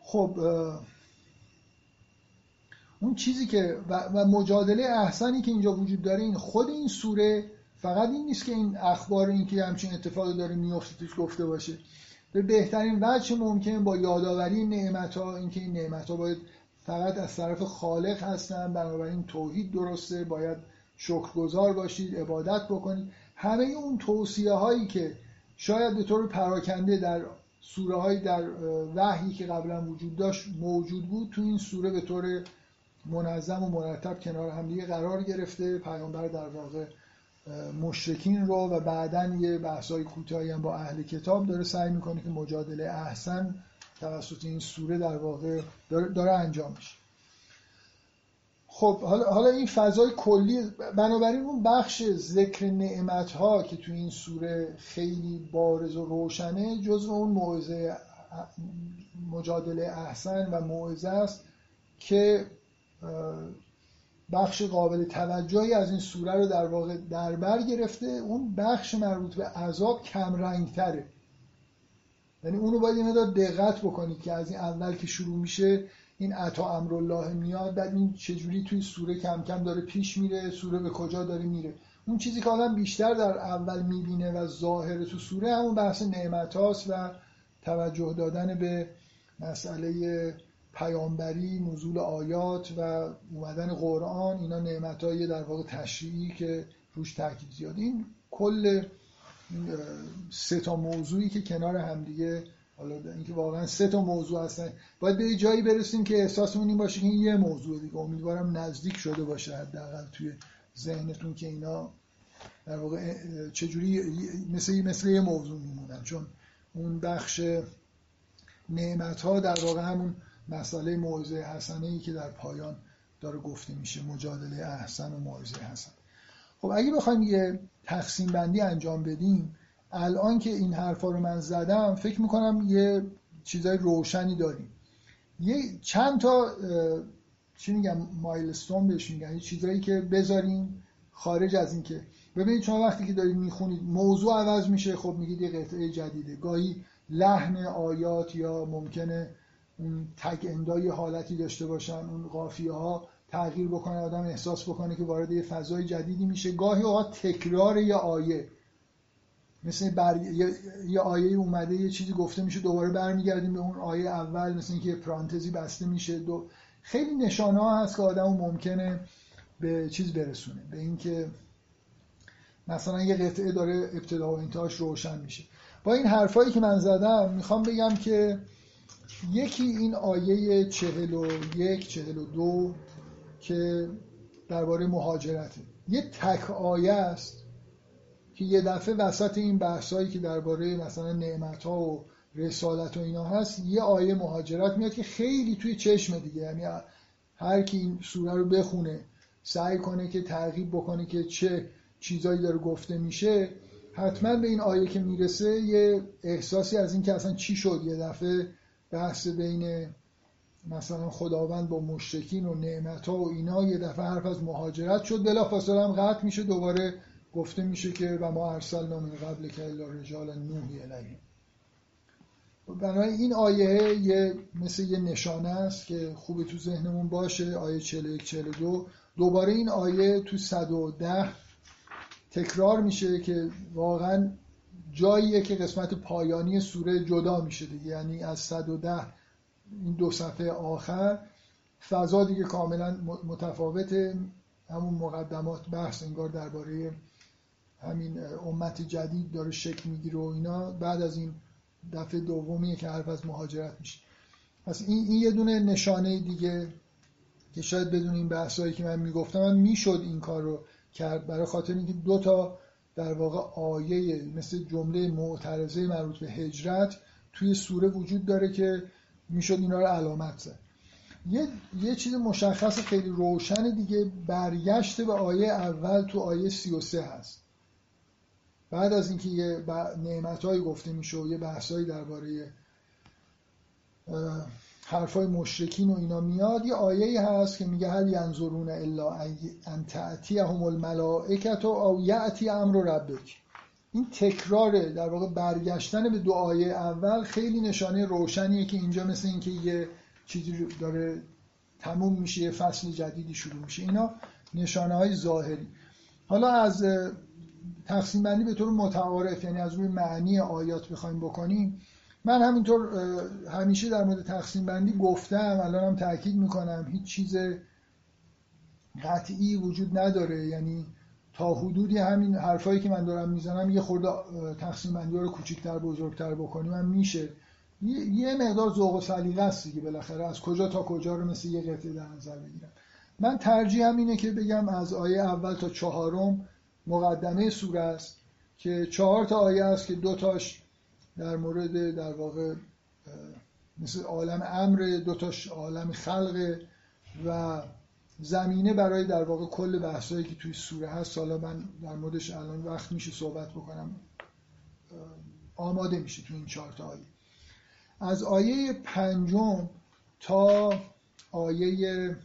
خب اون چیزی که و مجادله احسنی که اینجا وجود داره این خود این سوره فقط این نیست که این اخبار این که همچین اتفاقی داره میفته گفته باشه، به بهترین وجه ممکن با یادآوری نعمت‌ها، اینکه این نعمت‌ها باید فقط از طرف خالق هستن، بنابراین توحید درسته، باید شکرگزار باشید، عبادت بکنید، همه اون توصیه‌هایی که شاید به طور پراکنده در سوره‌های در وحی که قبلا وجود داشت موجود بود، تو این سوره به طور منظم و مرتب کنار هم دیگه قرار گرفته. پیامبر در واقع مشرکین رو و بعدن یه بحث‌های کوتاهی هم با اهل کتاب داره سعی میکنه که مجادله احسن توسط این سوره در واقع داره انجام میشه. خب حالا این فضای کلی، بنابراین اون بخش ذکر نعمت‌ها که تو این سوره خیلی بارز و روشنه جزو اون موعظه مجادله احسن و موعظه است که بخش قابل توجهی از این سوره رو در واقع دربر گرفته. اون بخش مربوط به عذاب کم رنگ‌تره، یعنی اونو باید یه مقدار دقت بکنید که از این اول که شروع میشه این عطا امرالله میاد، بعد این چجوری توی سوره کم کم داره پیش میره، سوره به کجا داره میره. اون چیزی که آدم بیشتر در اول میبینه و ظاهر تو سوره همون بحث نعمت هاست و توجه دادن به مسئله پیامبری، نزول آیات و اومدن قرآن، اینا نعمت‌های در واقع تشریعی که روش تاکید زیاد. این کل سه تا موضوعی که کنار هم دیگه، حالا اینکه واقعا سه تا موضوع هستن، باید به جایی برسیم که احساسمون این باشه که این یه موضوع دیگه. امیدوارم نزدیک شده باشه حداقل توی ذهنتون که اینا در واقع چجوری مثل یه موضوع میمونن، چون اون بخش نعمت‌ها در واقع همون مسئله موعظه حسنه‌ای که در پایان داره گفته میشه، مجادله احسن و موعظه حسن. خب اگه بخوایم یه تقسیم بندی انجام بدیم، الان که این حرفا رو من زدم فکر میکنم یه چیزای روشنی داریم، یه چند تا مایلستون بهش میگن، یه چیزایی که بذاریم خارج از این که ببینید شما وقتی که دارید میخونید موضوع عوض میشه، خب میگید یه قطعه جدیده، گاهی لحن آیات یا ممکنه اون تگ اندای حالتی داشته باشن، اون قافیه ها تغییر بکنه، آدم احساس بکنه که وارد یه فضای جدیدی میشه. گاهی اوقات تکرار یه آیه، مثل یه آیه اومده یه چیزی گفته میشه، دوباره برمیگردیم به اون آیه اول، مثل اینکه یه پرانتزی بسته میشه. خیلی نشانه ها هست که آدم ممکنه به چیز برسونه، به اینکه مثلا یه قطعه داره ابتدا و انتهاش روشن میشه. با این حرفایی که من زدم میخوام بگم که یکی این آیه 41-42 که درباره مهاجرته، یه تک آیه است که یه دفعه وسط این بحثایی که درباره مثلا نعمت‌ها و رسالت و اینا هست یه آیه مهاجرت میاد که خیلی توی چشم دیگه، یعنی هر کی این سوره رو بخونه سعی کنه که ترغیب بکنه که چه چیزایی داره گفته میشه، حتما به این آیه که میرسه یه احساسی از این که اصلا چی شد، یه دفعه بحث بین مثلا خداوند با مشرکین و نعمت‌ها و اینا یه دفعه حرف از مهاجرت شد، بلافاصله هم قطع میشه، دوباره گفته میشه که و ما ارسلنا من قبلک الا رجالا نوحی الیهم. بنابراین این آیه مثل یه نشانه است که خوبه تو ذهنمون باشه. آیه 41-42 دوباره این آیه تو 110 تکرار میشه که واقعاً جاییه که قسمت پایانی سوره جدا میشه دیگه، یعنی از 110 این دو صفحه آخر فضا دیگه کاملا متفاوته. همون مقدمات بحث انگار درباره همین امت جدید داره شکل میگیره و اینا، بعد از این دفعه دومیه که حرف از مهاجرت میشه. پس این یه دونه نشانه دیگه که شاید بدون این بحثایی که من میگفتم من میشد این کار رو کرد، برای خاطر اینکه دو تا در واقع آیه مثل جمله معترضه مربوط به هجرت توی سوره وجود داره که میشد اینا رو علامت زد. یه چیز مشخص خیلی روشن دیگه برگشت به آیه اول تو آیه 33 هست، بعد از اینکه یه نعمت‌هایی گفته میشه و یه بحثایی درباره حرفای مشرکین و اینا میاد، یه آیه‌ای هست که میگه هل ینظرون الا ان تأتیهم الملائکة او یأتی امر ربک. این تکراره در واقع برگشتن به دو آیه اول خیلی نشانه روشنیه که اینجا مثل اینکه یه چیزی داره تموم میشه، یه فصل جدیدی شروع میشه. اینا نشانه‌های ظاهری. حالا از تقسیم بندی به طور متعارف، یعنی از روی معنی آیات بخوایم بکنیم، من همینطور همیشه در مورد تقسیم بندی گفتم، الانم تاکید میکنم هیچ چیز قطعی وجود نداره، یعنی تا حدودی همین حرفایی که من دارم میزنم یه خورده تقسیم بندی رو کوچیک‌تر بزرگتر بکنیم هم میشه. یه مقدار ذوق و سلیقه است دیگه، بالاخره از کجا تا کجا رو مثل یه قطعه در نظر بگیرم. من ترجیحم اینه که بگم از آیه اول تا چهارم مقدمه سوره است که 4 تا آیه است که 2 تاش در مورد در واقع مثل عالم امر، 2 تاش عالم خلق و زمینه برای در واقع کل بحثایی که توی سوره هست. حالا من در موردش الان وقت میشه صحبت بکنم، آماده میشه توی این 4 تا آیه. از آیه 5 تا آیه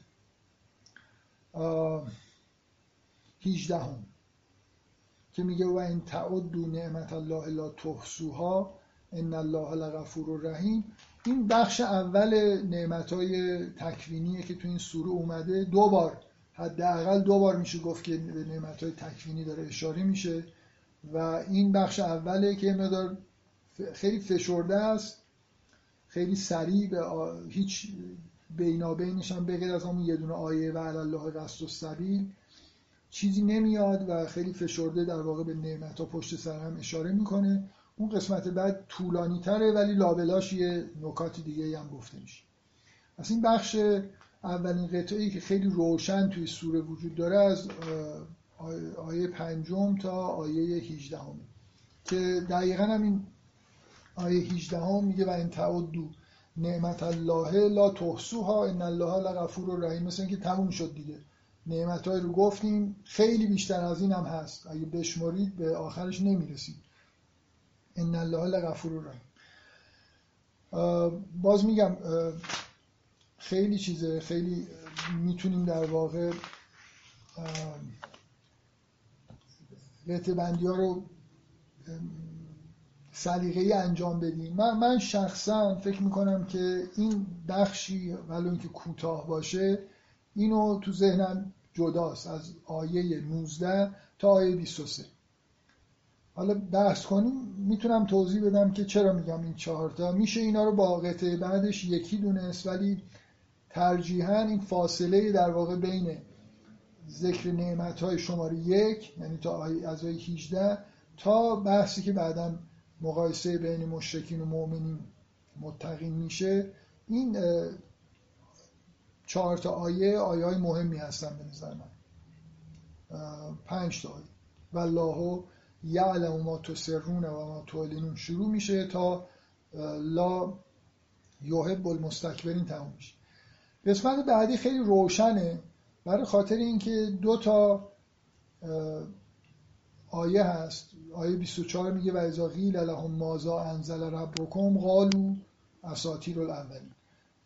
18 که میگه و این تعدوا نعمت الله لا تحصوها ان الله لغفور رحیم، این بخش اول نعمت‌های تکوینیه که تو این سوره اومده. 2 بار حداقل 2 بار میشه گفت که به نعمت‌های تکوینی داره اشاره میشه و این بخش اوله که مقدار خیلی فشرده است، خیلی سریع، به هیچ بینابینش هم بغیر از همون یه دونه آیه و علی الله قصد السبیل چیزی نمیاد و خیلی فشرده در واقع به نعمت‌ها پشت سر هم اشاره میکنه. اون قسمت بعد طولانی تره ولی لابلاش یه نکات دیگه هم گفته میشه. اصلا این بخش اولین قطعه‌ای که خیلی روشن توی سوره وجود داره از آیه 5 تا آیه 18 که دقیقاً هم این آیه 18 میگه و ان تعدوا نعمت الله لا تحصوها ان الله لغفور رحیم. مثلا که تموم شد دیگه، نعمت‌های رو گفتیم، خیلی بیشتر از این هم هست، اگه بشمارید به آخرش نمیرسید. ان الله لغفور رحیم. باز میگم خیلی چیزه، خیلی میتونیم در واقع رتبه‌بندی‌ها رو سلیقه‌ای انجام بدیم. من شخصا فکر میکنم که این بخشی ولو اینکه کوتاه باشه، اینو تو ذهنم جداست از آیه 19 تا آیه 23. حالا بحث کنیم، میتونم توضیح بدم که چرا میگم این 4 تا. میشه اینا رو با قطعه بعدش یکی دونست، ولی ترجیحاً این فاصله در واقع بین ذکر نعمت‌های شماره 1 یعنی تا از آیه 18 تا بحثی که بعداً مقایسه بین مشرکین و مؤمنین متقین میشه، این 4 تا آیه آیه‌های مهمی هستن به نظر من. 5 تا آیه والله یعلم ما تسرون و ما تعلنون شروع میشه تا لا یحب المستکبرین تموم میشه. قسمت بعدی خیلی روشنه برای خاطر اینکه 2 تا آیه هست. آیه 24 میگه و اذا قیل لهم ماذا انزل ربکم قالوا اساطیر الاولین.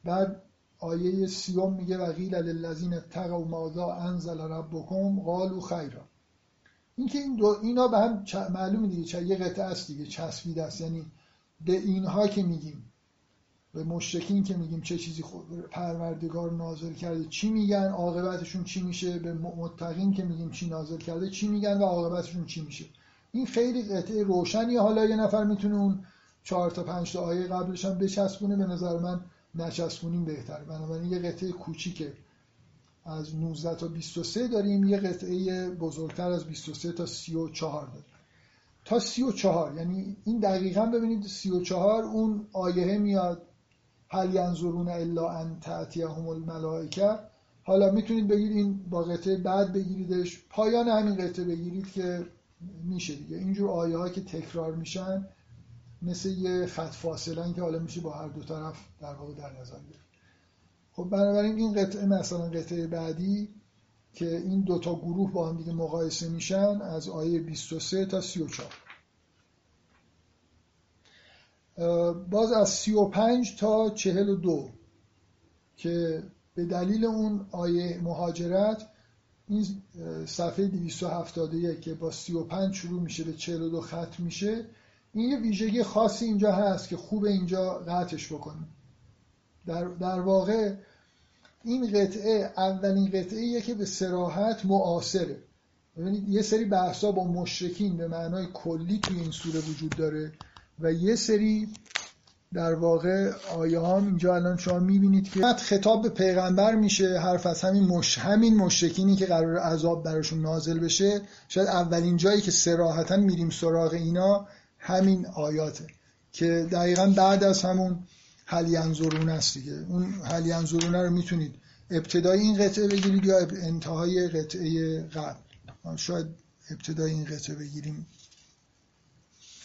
بعد آیه 30 میگه و قیل للذین اتقوا ماذا انزل ربکم قالوا خیرا. اینکه این اینا به هم معلومه دیگه، یه قطعه است دیگه، چسبیده است. یعنی به اینها که میگیم، به مشرکین که میگیم چه چیزی پروردگار نازل کرده چی میگن، عاقبتشون چی میشه، به متقین که میگیم چی نازل کرده چی میگن و عاقبتشون چی میشه. این خیلی قطعه روشنی. حالا یه نفر میتونه اون 4 تا 5 تا آیه قبلش هم بچسبونه، به نظر من نچسبونیم بهتره. بنابراین یه قطعه کوچیکه از 19 تا 23 داریم، یه قطعه بزرگتر از 23 تا 34 داریم. تا 34 یعنی این دقیقاً ببینید 34 اون آیه میاد هل ینظرون الا ان تأتیهم الملائکه. حالا میتونید بگید این با قطعه بعد بگیریدش، پایان همین قطعه بگیرید که میشه دیگه. اینجور آیه ها که تکرار میشن مثل یه خط فاصله که حالا میشه با هر دو طرف در واقع در نظر گرفت. خب بنابراین این قطعه، مثلا قطعه بعدی که این 2 تا گروه با هم دیگه مقایسه میشن از آیه 23 تا 34. باز از 35 تا 42 که به دلیل اون آیه مهاجرت، این صفحه 271 که با 35 شروع میشه به 42 ختم میشه، این یه ویژگی خاصی اینجا هست که خوب اینجا قطعش بکنیم. در واقع این قطعه اولین قطعه که به صراحت معاصره. ببینید یه سری بحثا با مشرکین به معنای کلی توی این سوره وجود داره و یه سری در واقع آیه ها اینجا الان شما میبینید که خطاب به پیغمبر میشه، حرف از همین مشرکینی که قرار عذاب براشون نازل بشه. شاید اولین جایی که صراحتا میریم سراغ اینا همین آیاته که دقیقاً بعد از همون هل ینظرون است دیگه. اون هل ینظرون رو میتونید ابتدای این قطعه بگیرید یا انتهای قطعه قبل. شاید ابتدای این قطعه بگیریم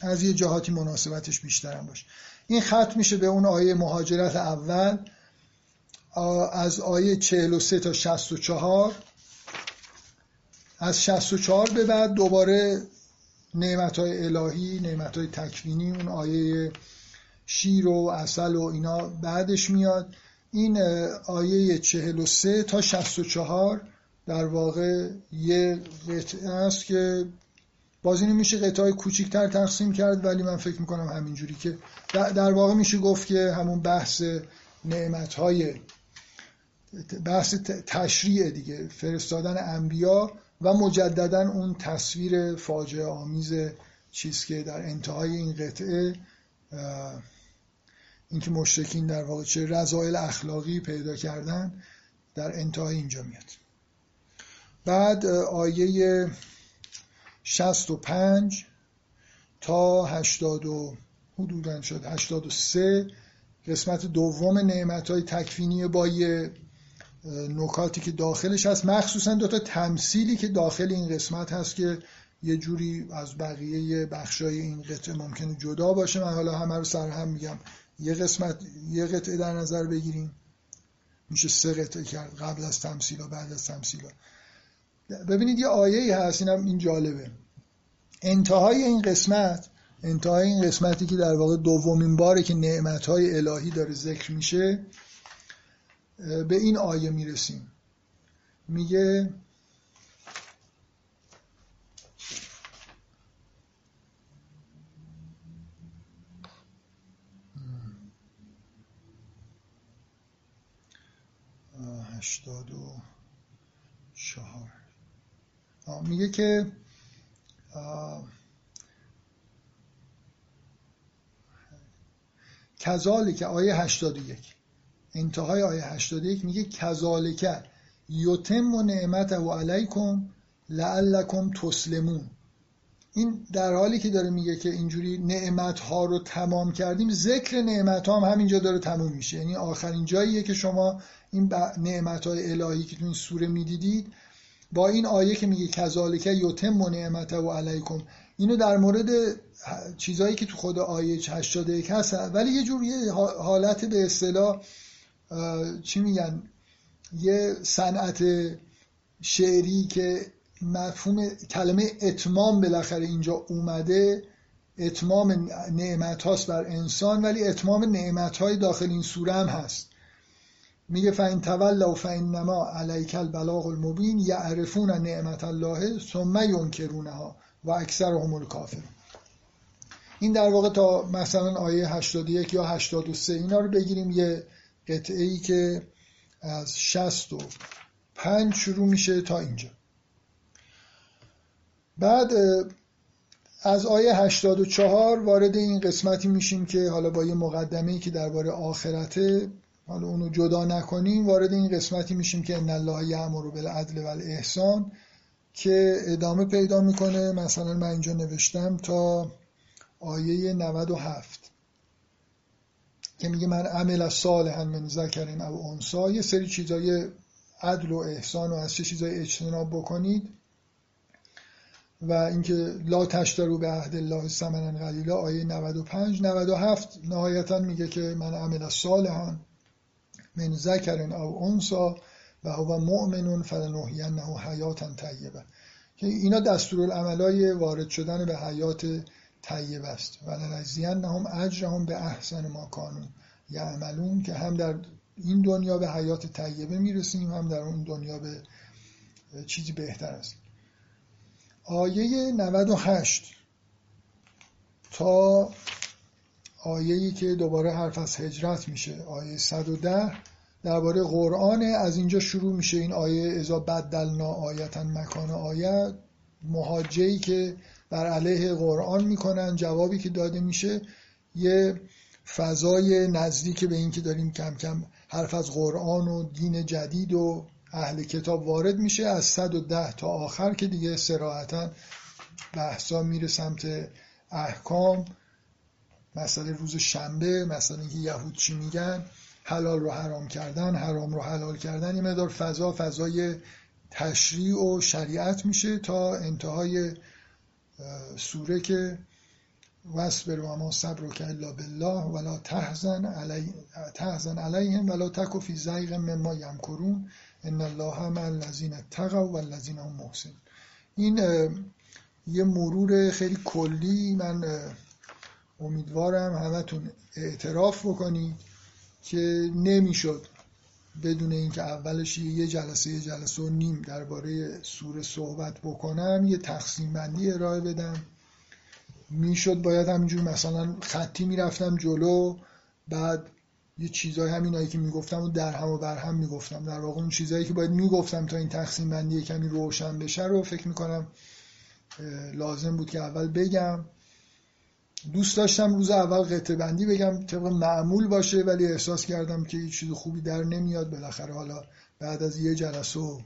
از یه جهاتی مناسبتش بیشتر هم باشه. این ختم میشه به اون آیه مهاجرت اول از آیه 43 تا 64. از 64 به بعد دوباره نعمت‌های الهی، نعمت‌های تکوینی، اون آیه شیر و عسل و اینا بعدش میاد. این آیه 43 تا 64 در واقع یه قطعه است که باز اینو میشه قطعه‌های کوچیک‌تر تقسیم کرد، ولی من فکر می‌کنم همینجوری که در واقع میشه گفت که همون بحث نعمت‌های بحث تشریع دیگه، فرستادن انبیا و مجدداً اون تصویر فاجعه آمیز چیز که در انتهای این قطعه اینکه مشرکین در واقع چه رذایل اخلاقی پیدا کردن در انتهای اینجا میاد. بعد آیه 65 تا 80 حدوداً شد 83 قسمت دوم نعمت‌های تکوینی با یه نکاتی که داخلش هست، مخصوصاً دوتا تمثیلی که داخل این قسمت هست که یه جوری از بقیه بخشای این قطعه ممکنه جدا باشه. من حالا همه رو سرهم میگم، یه قطعه در نظر بگیریم، میشه سه قطعه کرد، قبل از تمثیل و بعد از تمثیل. ببینید یه آیه‌ای هست، این جالبه، انتهای این قسمتی که در واقع دومین باره که نعمت‌های الهی داره ذکر میشه، به این آیه میرسیم. میگه هشتاد و چهار میگه که کذالک، آیه 81، انتهای آیه 81 میگه کذالک یتم نعمته علیکم لعلکم تسلمون. این در حالی که داره میگه که اینجوری نعمت ها رو تمام کردیم، ذکر نعمت ها هم همینجا داره تموم میشه. یعنی آخرین جاییه که شما این نعمت های الهی که تو این سوره میدیدید با این آیه که میگه کذالک یتم نعمته علیکم، اینو در مورد چیزایی که تو خود آیه 81 هست، ولی یه جور یه حالت به اصطلاح چی میگن، یه صنعت شعری که مفهوم کلمه اتمام بالاخره اینجا اومده، اتمام نعمت هاست بر انسان، ولی اتمام نعمت های داخل این سوره هم هست. میگه فان تولوا فانما علیک البلاغ المبین یعرفون نعمت الله ثم ینکرونها و اکثرهم الکافرون. این در واقع تا مثلا آیه 81 یا 83 اینا رو بگیریم، یه قطعه ای که از 65 شروع میشه تا اینجا. بعد از آیه 84 وارد این قسمتی میشیم که حالا با یه مقدمه‌ای که درباره آخرته، حالا اونو جدا نکنیم، وارد این قسمتی میشیم که ان الله یأمر بالعدل والاحسان که ادامه پیدا میکنه. مثلا من اینجا نوشتم تا آیه 97 که میگه من عمل صالحا من ذکر او انثی، یه سری چیزای عدل و احسان و از چیزای اجتناب بکنید و اینکه لا تشتروا به عهد الله ثمنا قلیلا، آیه 95. 97 نهایتا میگه که من عمل صالحا من ذکر او انثی و هو مؤمن فلنحینه حیاتا طیبه، که اینا دستورالعملای وارد شدن به حیات طیبه است. ولنجزینهم اجرهم باحسن ما کانوا یعملون، که هم در این دنیا به حیات طیبه میرسیم، هم در اون دنیا به چیزی بهتر است. آیه 98 تا آیه‌ای که دوباره حرف از هجرت میشه، آیه 110 درباره قرآن. از اینجا شروع میشه این آیه اذا بدلنا آیتا مکان آیه، محاجه‌ای که بر علیه قرآن میکنن، جوابی که داده میشه یه فضای نزدیک به این که داریم کم کم حرف از قرآن و دین جدید و اهل کتاب وارد میشه، از 110 تا آخر که دیگه صراحتاً بحثا میره سمت احکام، مسئله روز شنبه، مسئله اینکه یهود چی میگن، حلال رو حرام کردن، حرام رو حلال کردن، این مدار فضای تشریع و شریعت میشه تا انتهای سوره که واصبر و ما صبرک الا بالله ولا تحزن علیهم ولا تک فی ضیق مما یمکرون ان الله مع الذین اتقوا والذین هم محسنون. این یه مرور خیلی کلی، من امیدوارم همتون اعتراف بکنید که نمیشد بدون اینکه اولش یه جلسه و نیم درباره سوره صحبت بکنم، یه تقسیم بندی ارائه بدم. میشد باید همینجور مثلا خطی میرفتم جلو، بعد یه چیزای همینایی که میگفتم و در هم و بر هم میگفتم، در واقع اون چیزایی که باید میگفتم تا این تقسیم بندی کمی روشن بشه رو فکر میکنم لازم بود که اول بگم. دوست داشتم روز اول قطعه بندی بگم طبق معمول باشه، ولی احساس کردم که یه چیز خوبی در نمیاد. بالاخره حالا بعد از یه جلسه و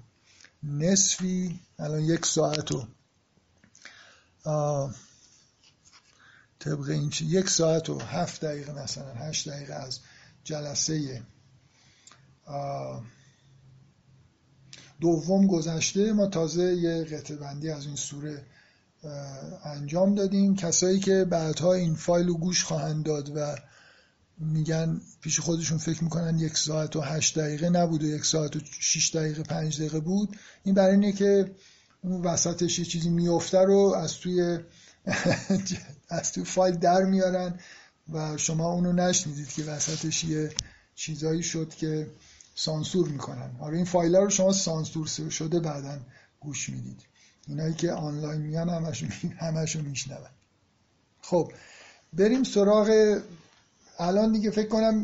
نصفی، الان 1 ساعت و طبق این 1 ساعت و 7 دقیقه مثلا 8 دقیقه از جلسه دوم گذشته، ما تازه یه قطعه بندی از این سوره انجام دادیم. کسایی که بعدها این فایل رو گوش خواهند داد و میگن پیش خودشون فکر میکنن 1 ساعت و 8 دقیقه نبود و 1 ساعت و 6 دقیقه 5 دقیقه بود، این برای اینه که اون وسطش یه چیزی میفته رو از توی فایل در میارن و شما اونو نشنیدید که وسطش یه چیزایی شد که سانسور میکنن. آره این فایل رو شما سانسور شده بعداً گوش میدید، اینایی که آنلاین میان همشو میشنون. خب بریم سراغ الان دیگه. فکر کنم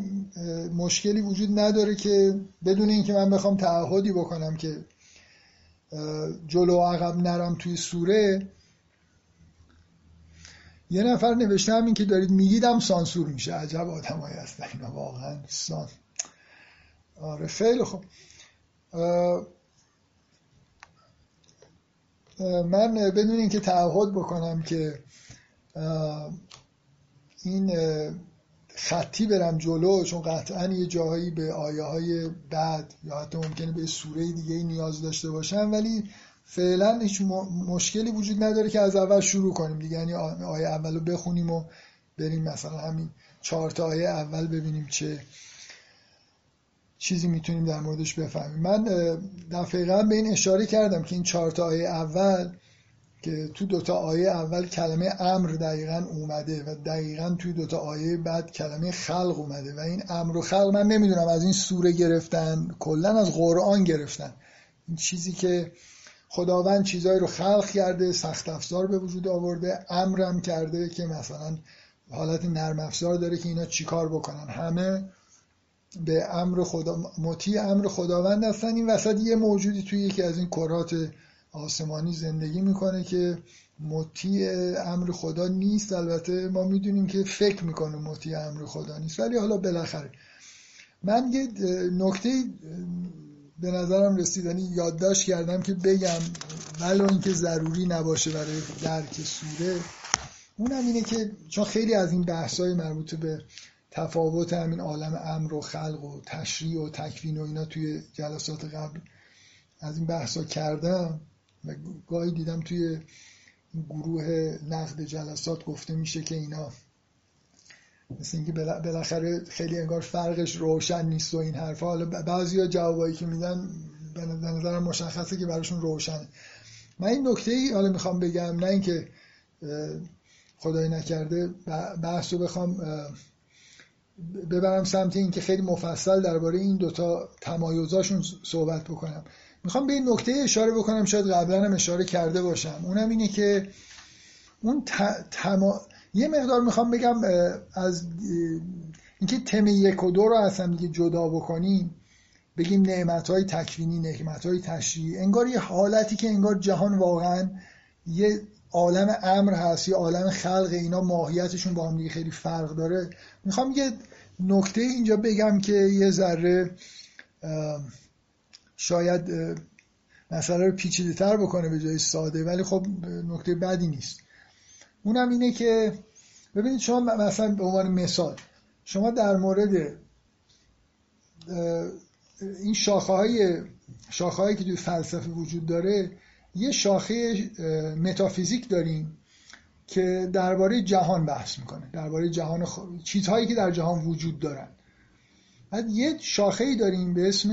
مشکلی وجود نداره که بدون اینکه من بخوام تعهدی بکنم که جلو و عقب نرم توی سوره. یه نفر نوشته همین که دارید میگیدم سانسور میشه. عجب آدمایی هستن اینا واقعا. آره خیلی خوب. من بدون اینکه تعهد بکنم که این خطی برم جلو، چون قطعا یه جاهایی به آیه های بعد یا حتی ممکنه به سوره دیگه نیاز داشته باشم، ولی فعلا هیچ مشکلی وجود نداره که از اول شروع کنیم دیگه. یعنی آیه اول رو بخونیم و بریم مثلا همین 4 تا آیه اول ببینیم چه چیزی میتونیم در موردش بفهمیم. من دفعه قبل به این اشاره کردم که این 4 تا آیه اول که تو 2 تا آیه اول کلمه امر دقیقاً اومده و دقیقاً توی 2 تا آیه بعد کلمه خلق اومده و این امر و خلق من نمیدونم از این سوره گرفتن، کلاً از قرآن گرفتن. این چیزی که خداوند چیزایی رو خلق کرده، سخت افزار به وجود آورده، امرم کرده که مثلا حالت نرم افزار داره که اینا چیکار بکنن، همه به امر خدا مطیع امر خداوند هستن. این وسط یه موجودی توی یکی از این کرات آسمانی زندگی میکنه که مطیع امر خدا نیست. البته ما میدونیم که فکر میکنه مطیع امر خدا نیست، ولی حالا بالاخره من یه نکته به نظرم رسیدنی یادداشت کردم که بگم، ولی اینکه ضروری نباشه برای درک سوره. اونم اینه که چون خیلی از این بحث‌های مربوط به تفاوت همین عالم امر و خلق و تشریع و تکوین و اینا توی جلسات قبل از این بحثا کردم و گاهی دیدم توی گروه نقد جلسات گفته میشه که اینا مثل اینکه بالاخره خیلی انگار فرقش روشن نیست و این حرفا. حالا بعضیا جوابایی که میدن به نظرم مشخصه که براشون روشنه. من این نکته ای حالا میخوام بگم، نه اینکه خدای نکرده بحثو بخوام ببرم سمت این که خیلی مفصل درباره این 2 تا تمایزاشون صحبت بکنم. میخوام به این نکته اشاره بکنم، شاید قبلا هم اشاره کرده باشم. اونم اینه که اون یه مقدار میخوام بگم از اینکه تم 1 و 2 رو اصلا دیگه جدا بکنیم. بگیم نعمت‌های تکوینی، نعمت‌های تشریعی، انگار یه حالتی که انگار جهان واقعا یه عالم امر هست، یه عالم خلق، اینا ماهیتشون با هم دیگه خیلی فرق داره. میخوام یه نکته اینجا بگم که یه ذره شاید مسئله رو پیچیده‌تر بکنه به جای ساده، ولی خب نکته بدی نیست. اونم اینه که ببینید شما مثلا به عنوان مثال شما در مورد این شاخه‌هایی که توی فلسفه وجود داره، یه شاخه متافیزیک داریم که درباره جهان بحث میکنه، درباره جهان چیزهایی که در جهان وجود دارن. بعد یه شاخه‌ای داریم به اسم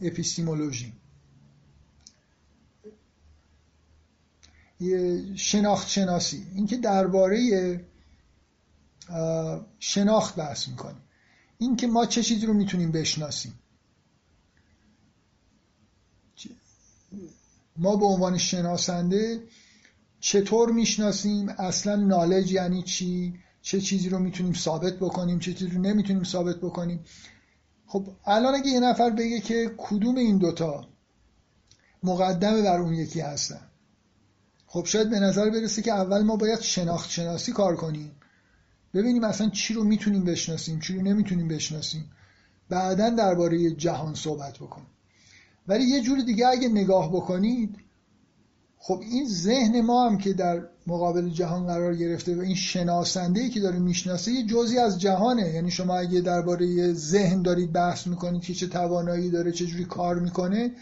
اپیستیمولوژی، شناخت شناسی، این که درباره شناخت بحث میکنه، این که ما چه چیزی رو میتونیم بشناسیم، ما به عنوان شناسنده چطور میشناسیم، اصلا نالج یعنی چی، چه چیزی رو میتونیم ثابت بکنیم، چه چیزی رو نمیتونیم ثابت بکنیم. خب الان اگه یه نفر بگه که کدوم این دوتا مقدمه بر اون یکی هستن، خب شاید به نظر برسه که اول ما باید شناخت شناسی کار کنیم، ببینیم اصلا چی رو میتونیم بشناسیم، چی رو نمیتونیم بشناسیم، بعداً درباره جهان صحبت بکنیم. ولی یه جور دیگه اگه نگاه بکنید، خب این ذهن ما هم که در مقابل جهان قرار گرفته و این شناسنده‌ای که داره میشناسه یه جزئی از جهانه. یعنی شما اگه درباره ذهن دارید بحث میکنید که چه توانایی داره، چه جوری کار میکنه،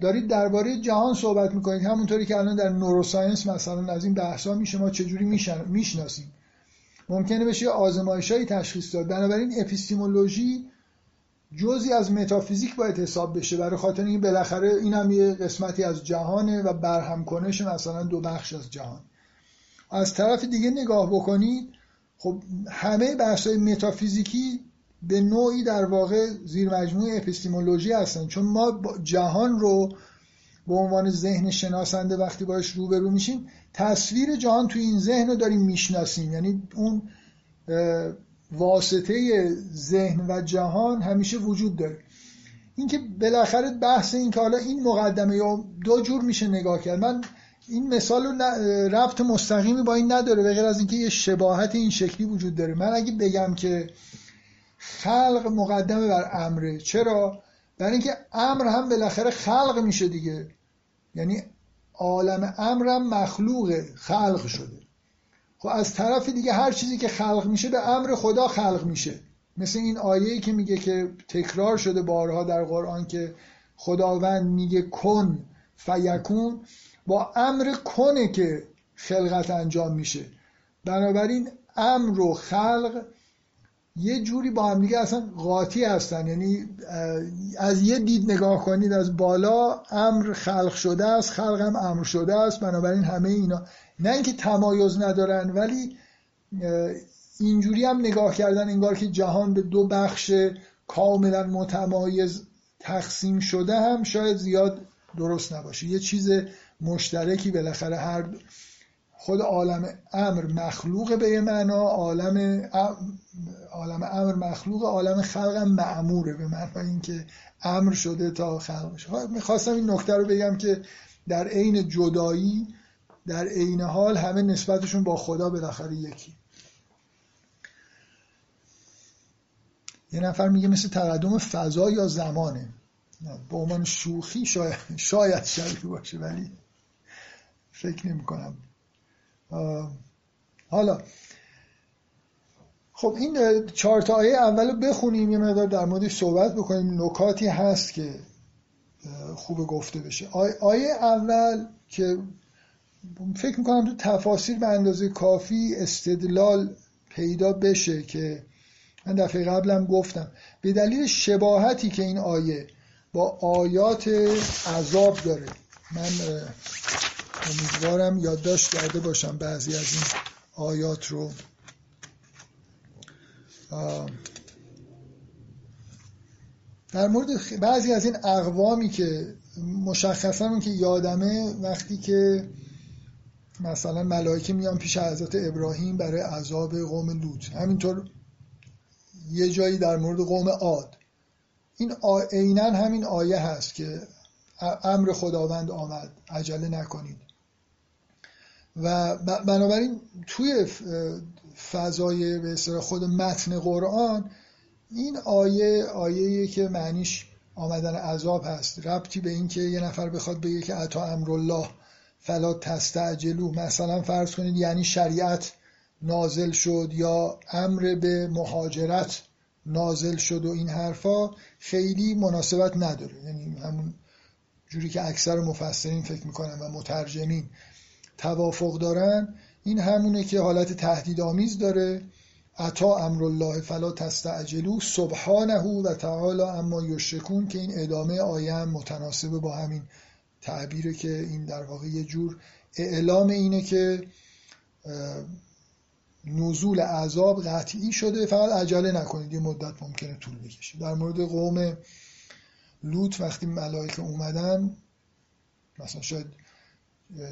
دارید درباره جهان صحبت میکنید. همونطوری که الان در نوروساینس مثلا از این بحثا میشه ما چه جوری میشناسیم، ممکنه بشه آزمایش‌هایی تشخیص داد. بنابراین اپیستیمولوژی جزئی از متافیزیک باید حساب بشه، برای خاطر اینکه بالاخره این هم یه قسمتی از جهانه و برهمکنش مثلا دو بخش از جهان. از طرف دیگه نگاه بکنید، خب همه بحث‌های متافیزیکی به نوعی در واقع زیر مجموعه اپیستیمولوژی هستن، چون ما جهان رو به عنوان ذهن شناسنده وقتی باش روبرو میشیم، تصویر جهان توی این ذهن رو داریم میشناسیم. یعنی اون واسطه ذهن و جهان همیشه وجود داره. اینکه بالاخره بحث این که حالا این مقدمه یا دو جور میشه نگاه کرد، من این مثال رو ربط مستقیمی با این نداره بغیر از اینکه یه شباهت این شکلی وجود داره. من اگه بگم که خلق مقدمه بر امره، چرا؟ برای اینکه امر هم بالاخره خلق میشه دیگه، یعنی عالم امر هم مخلوقه، خلق شده. خب از طرف دیگه هر چیزی که خلق میشه به امر خدا خلق میشه، مثل این آیه‌ای که میگه که تکرار شده بارها در قرآن که خداوند میگه کن فیکون، با امر کنه که خلقت انجام میشه. بنابراین امر و خلق یه جوری با هم دیگه اصلا قاطی هستن، یعنی از یه دید نگاه کنید از بالا امر خلق شده است، خلق هم امر شده است. بنابراین همه اینا نه اینکه تمایز ندارن، ولی اینجوری هم نگاه کردن انگار که جهان به دو بخش کاملا متمایز تقسیم شده هم شاید زیاد درست نباشه. یه چیز مشترکی بالاخره هر خود عالم امر مخلوق، به یه معنا عالم امر مخلوق، عالم خلق هم مأموره، به معنا اینکه امر شده تا خلق شده. میخواستم این نکته رو بگم که در عین جدایی در عین حال همه نسبتشون با خدا بالاخره یکی. یه نفر میگه مثل تقدم فضا یا زمانه، به عنوان شوخی شاید شبیه باشه ولی فکر نمی کنم. حالا خب این 4 تا آیه اول رو بخونیم، یه مقدار در موردش صحبت بکنیم، نکاتی هست که خوب گفته بشه. آیه اول که فکر میکنم تو تفاسیر به اندازه کافی استدلال پیدا بشه که من دفعه قبلم گفتم، به دلیل شباهتی که این آیه با آیات عذاب داره. من امیدوارم یادداشت کرده باشم بعضی از این آیات رو. در مورد بعضی از این اقوامی که مشخصا اون که یادمه، وقتی که مثلا ملائکه میان پیش حضرت ابراهیم برای عذاب قوم لوط، همینطور یه جایی در مورد قوم عاد این عیناً همین آیه هست که امر خداوند آمد عجله نکنید. و بنابراین توی فضای به اصطلاح خود متن قرآن این آیه‌ای که معنیش آمدن عذاب هست، ربطی به این که یه نفر بخواد بگه که اتا امرالله فلا تستعجلوا، مثلا فرض کنید یعنی شریعت نازل شد یا امر به مهاجرت نازل شد و این حرفا، خیلی مناسبت نداره. یعنی همون جوری که اکثر مفسرین فکر میکنن و مترجمین توافق دارن، این همونه که حالت تهدیدآمیز داره. اتا امرالله فلا تستعجلوا سبحانه و تعالی اما یشرکون، که این ادامه آیه هم متناسب با همین تعبیره که این در واقع یه جور اعلام اینه که نزول عذاب قطعی شده، فقط عجله نکنید، یه مدت ممکنه طول بکشه. در مورد قوم لوط وقتی ملائکه اومدن مثلا شاید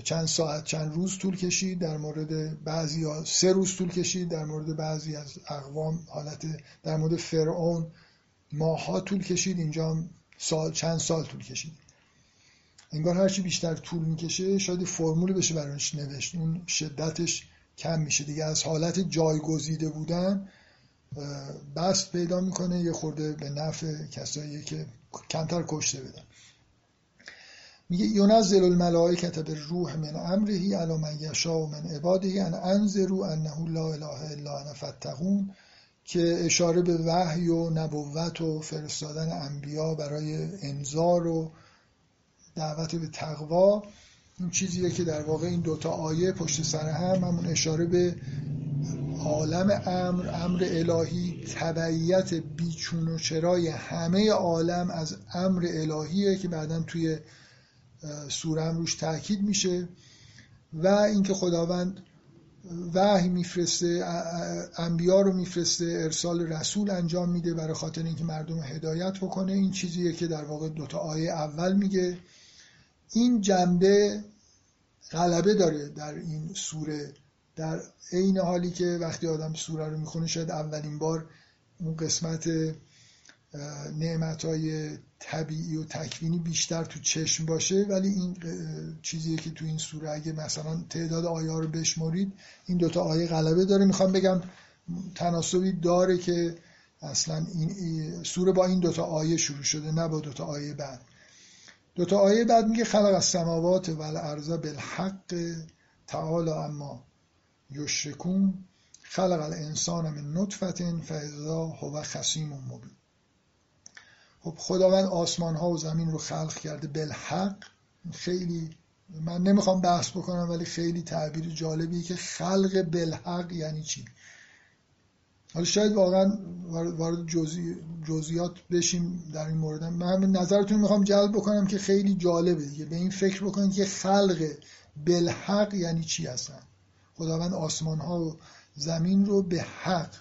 چند ساعت چند روز طول کشید، در مورد بعضی ها 3 روز طول کشید، در مورد بعضی از اقوام در مورد فرعون ماها طول کشید، اینجا هم چند سال طول کشید. انگار هرچی بیشتر طول میکشه شاید فرمول بشه برایش نوشت، اون شدتش کم میشه دیگه، از حالت جایگزیده بودن بست پیدا میکنه، یه خورده به نفع کسایی که کمتر کشته بدن. میگه ینزل الملائکه بالروح من امره علی من یشاء من عباده ان انذروا انه لا اله الا انا فاتقون، که اشاره به وحی و نبوت و فرستادن انبیا برای انذار و دعوت به تقوا، این چیزیه که در واقع این دوتا آیه پشت سر هم، همون اشاره به عالم امر الهی، تبعیت بیچون و چرای همه عالم از امر الهیه که بعداً توی سوره هم روش تاکید میشه، و اینکه خداوند وحی میفرسته، انبیا رو میفرسته، ارسال رسول انجام میده برای خاطر اینکه مردم هدایت بکنه. این چیزیه که در واقع دوتا آیه اول میگه. این جنبه غلبه داره در این سوره، در عین حالی که وقتی آدم سوره رو میخونه شاید اولین بار اون قسمت نعمت‌های طبیعی و تکوینی بیشتر تو چشم باشه، ولی این چیزیه که تو این سوره اگه مثلا تعداد آیه رو بشمارید این دوتا آیه غلبه داره. میخوام بگم تناسبی داره که اصلا این سوره با این دوتا آیه شروع شده نه با دوتا آیه بعد. دوتا آیه بعد میگه خلق السماوات والارض بالحق تعالی اما یشرکون خلق الانسان من نطفه فاذا هو خصیم مبین. خب خداوند آسمان ها و زمین رو خلق کرده بالحق، خیلی من نمیخوام بحث بکنم ولی خیلی تعبیر جالبیه که خلق بالحق یعنی چی. حالا شاید واقعا وارد جزئیات بشیم در این مورد، من نظرتون میخوام جلب بکنم که خیلی جالبه دیگه، به این فکر بکنید که خلق بالحق یعنی چی هستن. خداوند آسمان ها و زمین رو به حق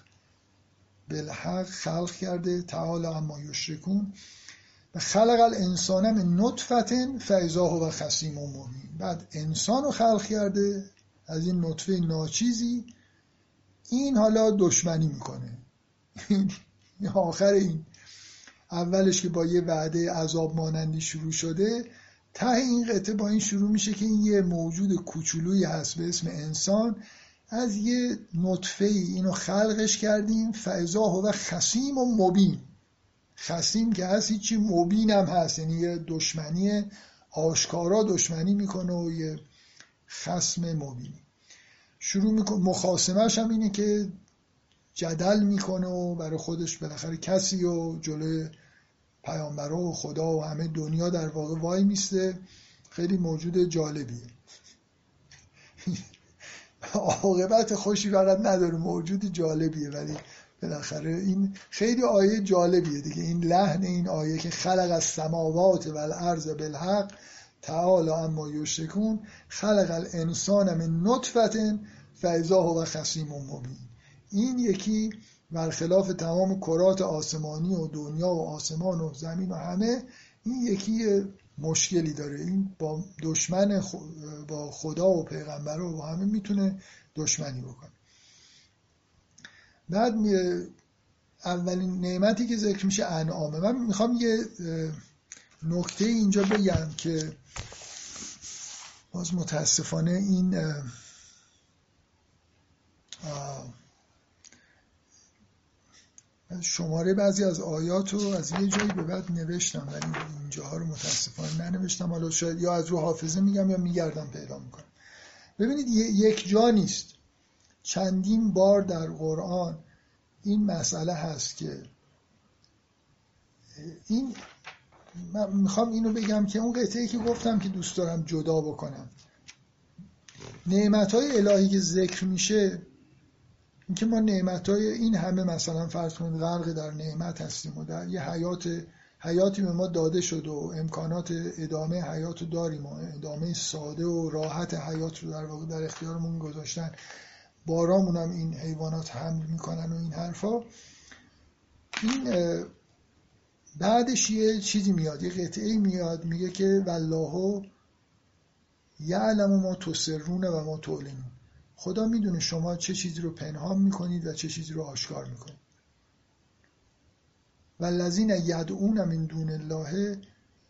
بالحق خلق کرده تعالی اما یشرکون. و خلق الانسان من نطفه فاذا هو خصیم مبین، بعد انسان رو خلق کرده از این نطفه ناچیزی، این حالا دشمنی میکنه. آخر این اولش که با یه وعده عذاب مانندی شروع شده، ته این قطعه با این شروع میشه که این یه موجود کوچولویی هست به اسم انسان، از یه نطفه‌ای اینو خلقش کردیم فاذا هو خصیم مبین. خصیم که هست هیچی، مبین هم هست، یعنی یه دشمنی آشکارا دشمنی میکنه و یه خصم مبینی شروع میکنه. مخاصمش هم اینه که جدل میکنه و برای خودش بالاخره کسی و جلوی پیامبرا و خدا و همه دنیا در واقع وای میسته. خیلی موجود جالبیه، عاقبت خوشی برات نداره، موجود جالبیه ولی بالاخره این خیلی آیه جالبیه دیگه. این لحن این آیه که خلق السماوات والارض بالحق تعالی اما یشرکون خلق الانسان من نطفه فاذا هو خصیم مبین، این یکی برخلاف تمام کرات آسمانی و دنیا و آسمان و زمین و همه، این یکی مشکلی داره، این با دشمن با خدا و پیغمبر و همه میتونه دشمنی بکنه. بعد اولین نعمتی که ذکر میشه انعامه. من میخوام یه نکته اینجا بگم که باز متاسفانه این شماره بعضی از آیات رو از یه جایی به بعد نوشتم ولی اینجاها رو متاسفانه ننوشتم. حالا شاید یا از رو حافظه میگم یا میگردم پیدا میکنم. ببینید یک جا نیست، چندین بار در قرآن این مسئله هست که این من میخوام اینو بگم که اون قطعه‌ای که گفتم که دوست دارم جدا بکنم، نعمت‌های الهی که ذکر میشه، اینکه ما نعمت‌های این همه مثلا فرض کنید غرق در نعمت هستیم و در یه حیاتی به ما داده شد و امکانات ادامه حیات رو داریم و ادامه ساده و راحت حیات رو در واقع در اختیارمون گذاشتن، بارامون هم این حیوانات حمل میکنن و این حرفا. این بعدش یه چیزی میاد، یه قطعه میاد میگه که والله یعلم ما تسرون و ما تعلنون، خدا میدونه شما چه چیزی رو پنهان میکنید و چه چیزی رو آشکار میکنید. والذین یدعون من دون الله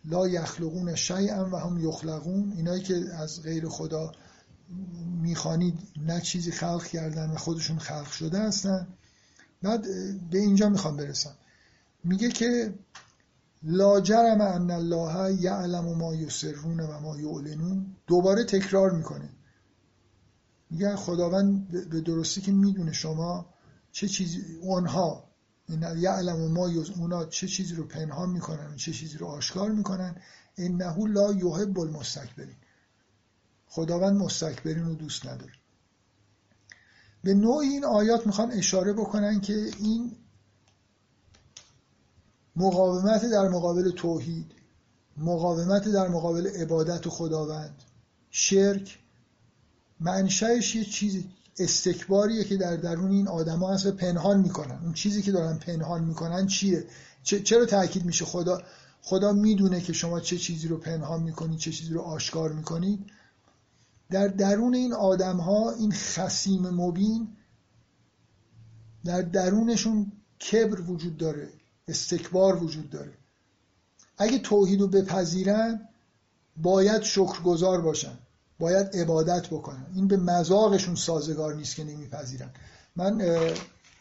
لا یخلقون شیئا و هم یخلقون، اینایی که از غیر خدا میخوانید نه چیزی خلق کردن و خودشون خلق شده هستن. بعد به اینجا میخوام برسم، میگه که لا جرم ان الله یعلم ما یسرون و ما یعلنون، دوباره تکرار میکنه، میگه خداوند به درستی که میدونه شما چه چیزی اونها یعلم ما اونا چه چیزی رو پنهان میکنن و چه چیزی رو آشکار میکنن. انه لا یحب المستكبرین، خداوند مستكبرین رو دوست نداره. به نوعی این آیات میخوان اشاره بکنن که این مقاومت در مقابل توحید، مقاومت در مقابل عبادت خداوند، شرک، منشأش یه چیز استکباریه که در درون این آدما هست و پنهان میکنن. اون چیزی که دارن پنهان میکنن چیه؟ چرا تاکید میشه خدا میدونه که شما چه چیزی رو پنهان میکنید، چه چیزی رو آشکار میکنید؟ در درون این آدم ها این خصیم مبین، در درونشون کبر وجود داره، استکبار وجود داره. اگه توحید رو بپذیرن باید شکرگزار باشن، باید عبادت بکنن. این به مذاقشون سازگار نیست که نمیپذیرن. من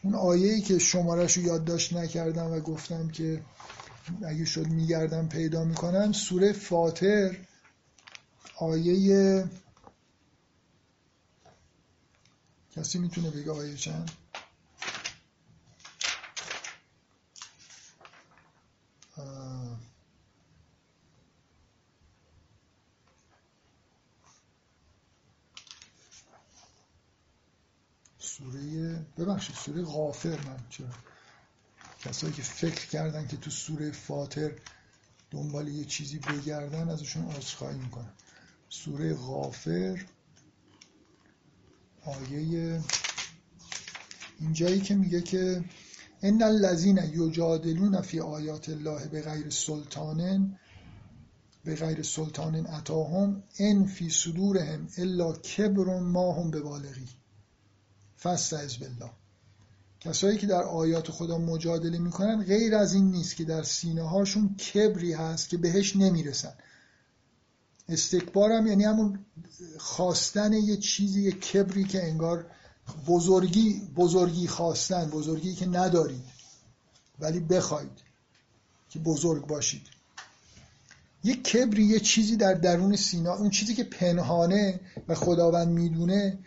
اون آیه‌ای که شماره‌شو یادداشت نکردم و گفتم که اگه شد میگردم پیدا میکنم، سوره فاطر آیه، کسی میتونه بگه آیه چند؟ سوره غافر. من چرا کسایی که فکر کردن که تو سوره فاطر دنبال یه چیزی بگردن ازشون عذرخواهی میکنم. سوره غافر آیه، اینجایی که میگه که ان الذین یجادلون فی آیات الله بغیر سلطان اتاهم ان فی صدورهم الا کبر ما هم ببالغی فاستعذ بالله. کسایی که در آیات خدا مجادله میکنن غیر از این نیست که در سینه هاشون کبری هست که بهش نمیرسن. استکبار هم یعنی همون خواستن یه چیزی، یه کبری که انگار بزرگی خواستن، بزرگی که ندارید ولی بخواید که بزرگ باشید. یه کبری، یه چیزی در درون سینه، اون چیزی که پنهانه و خداوند میدونه،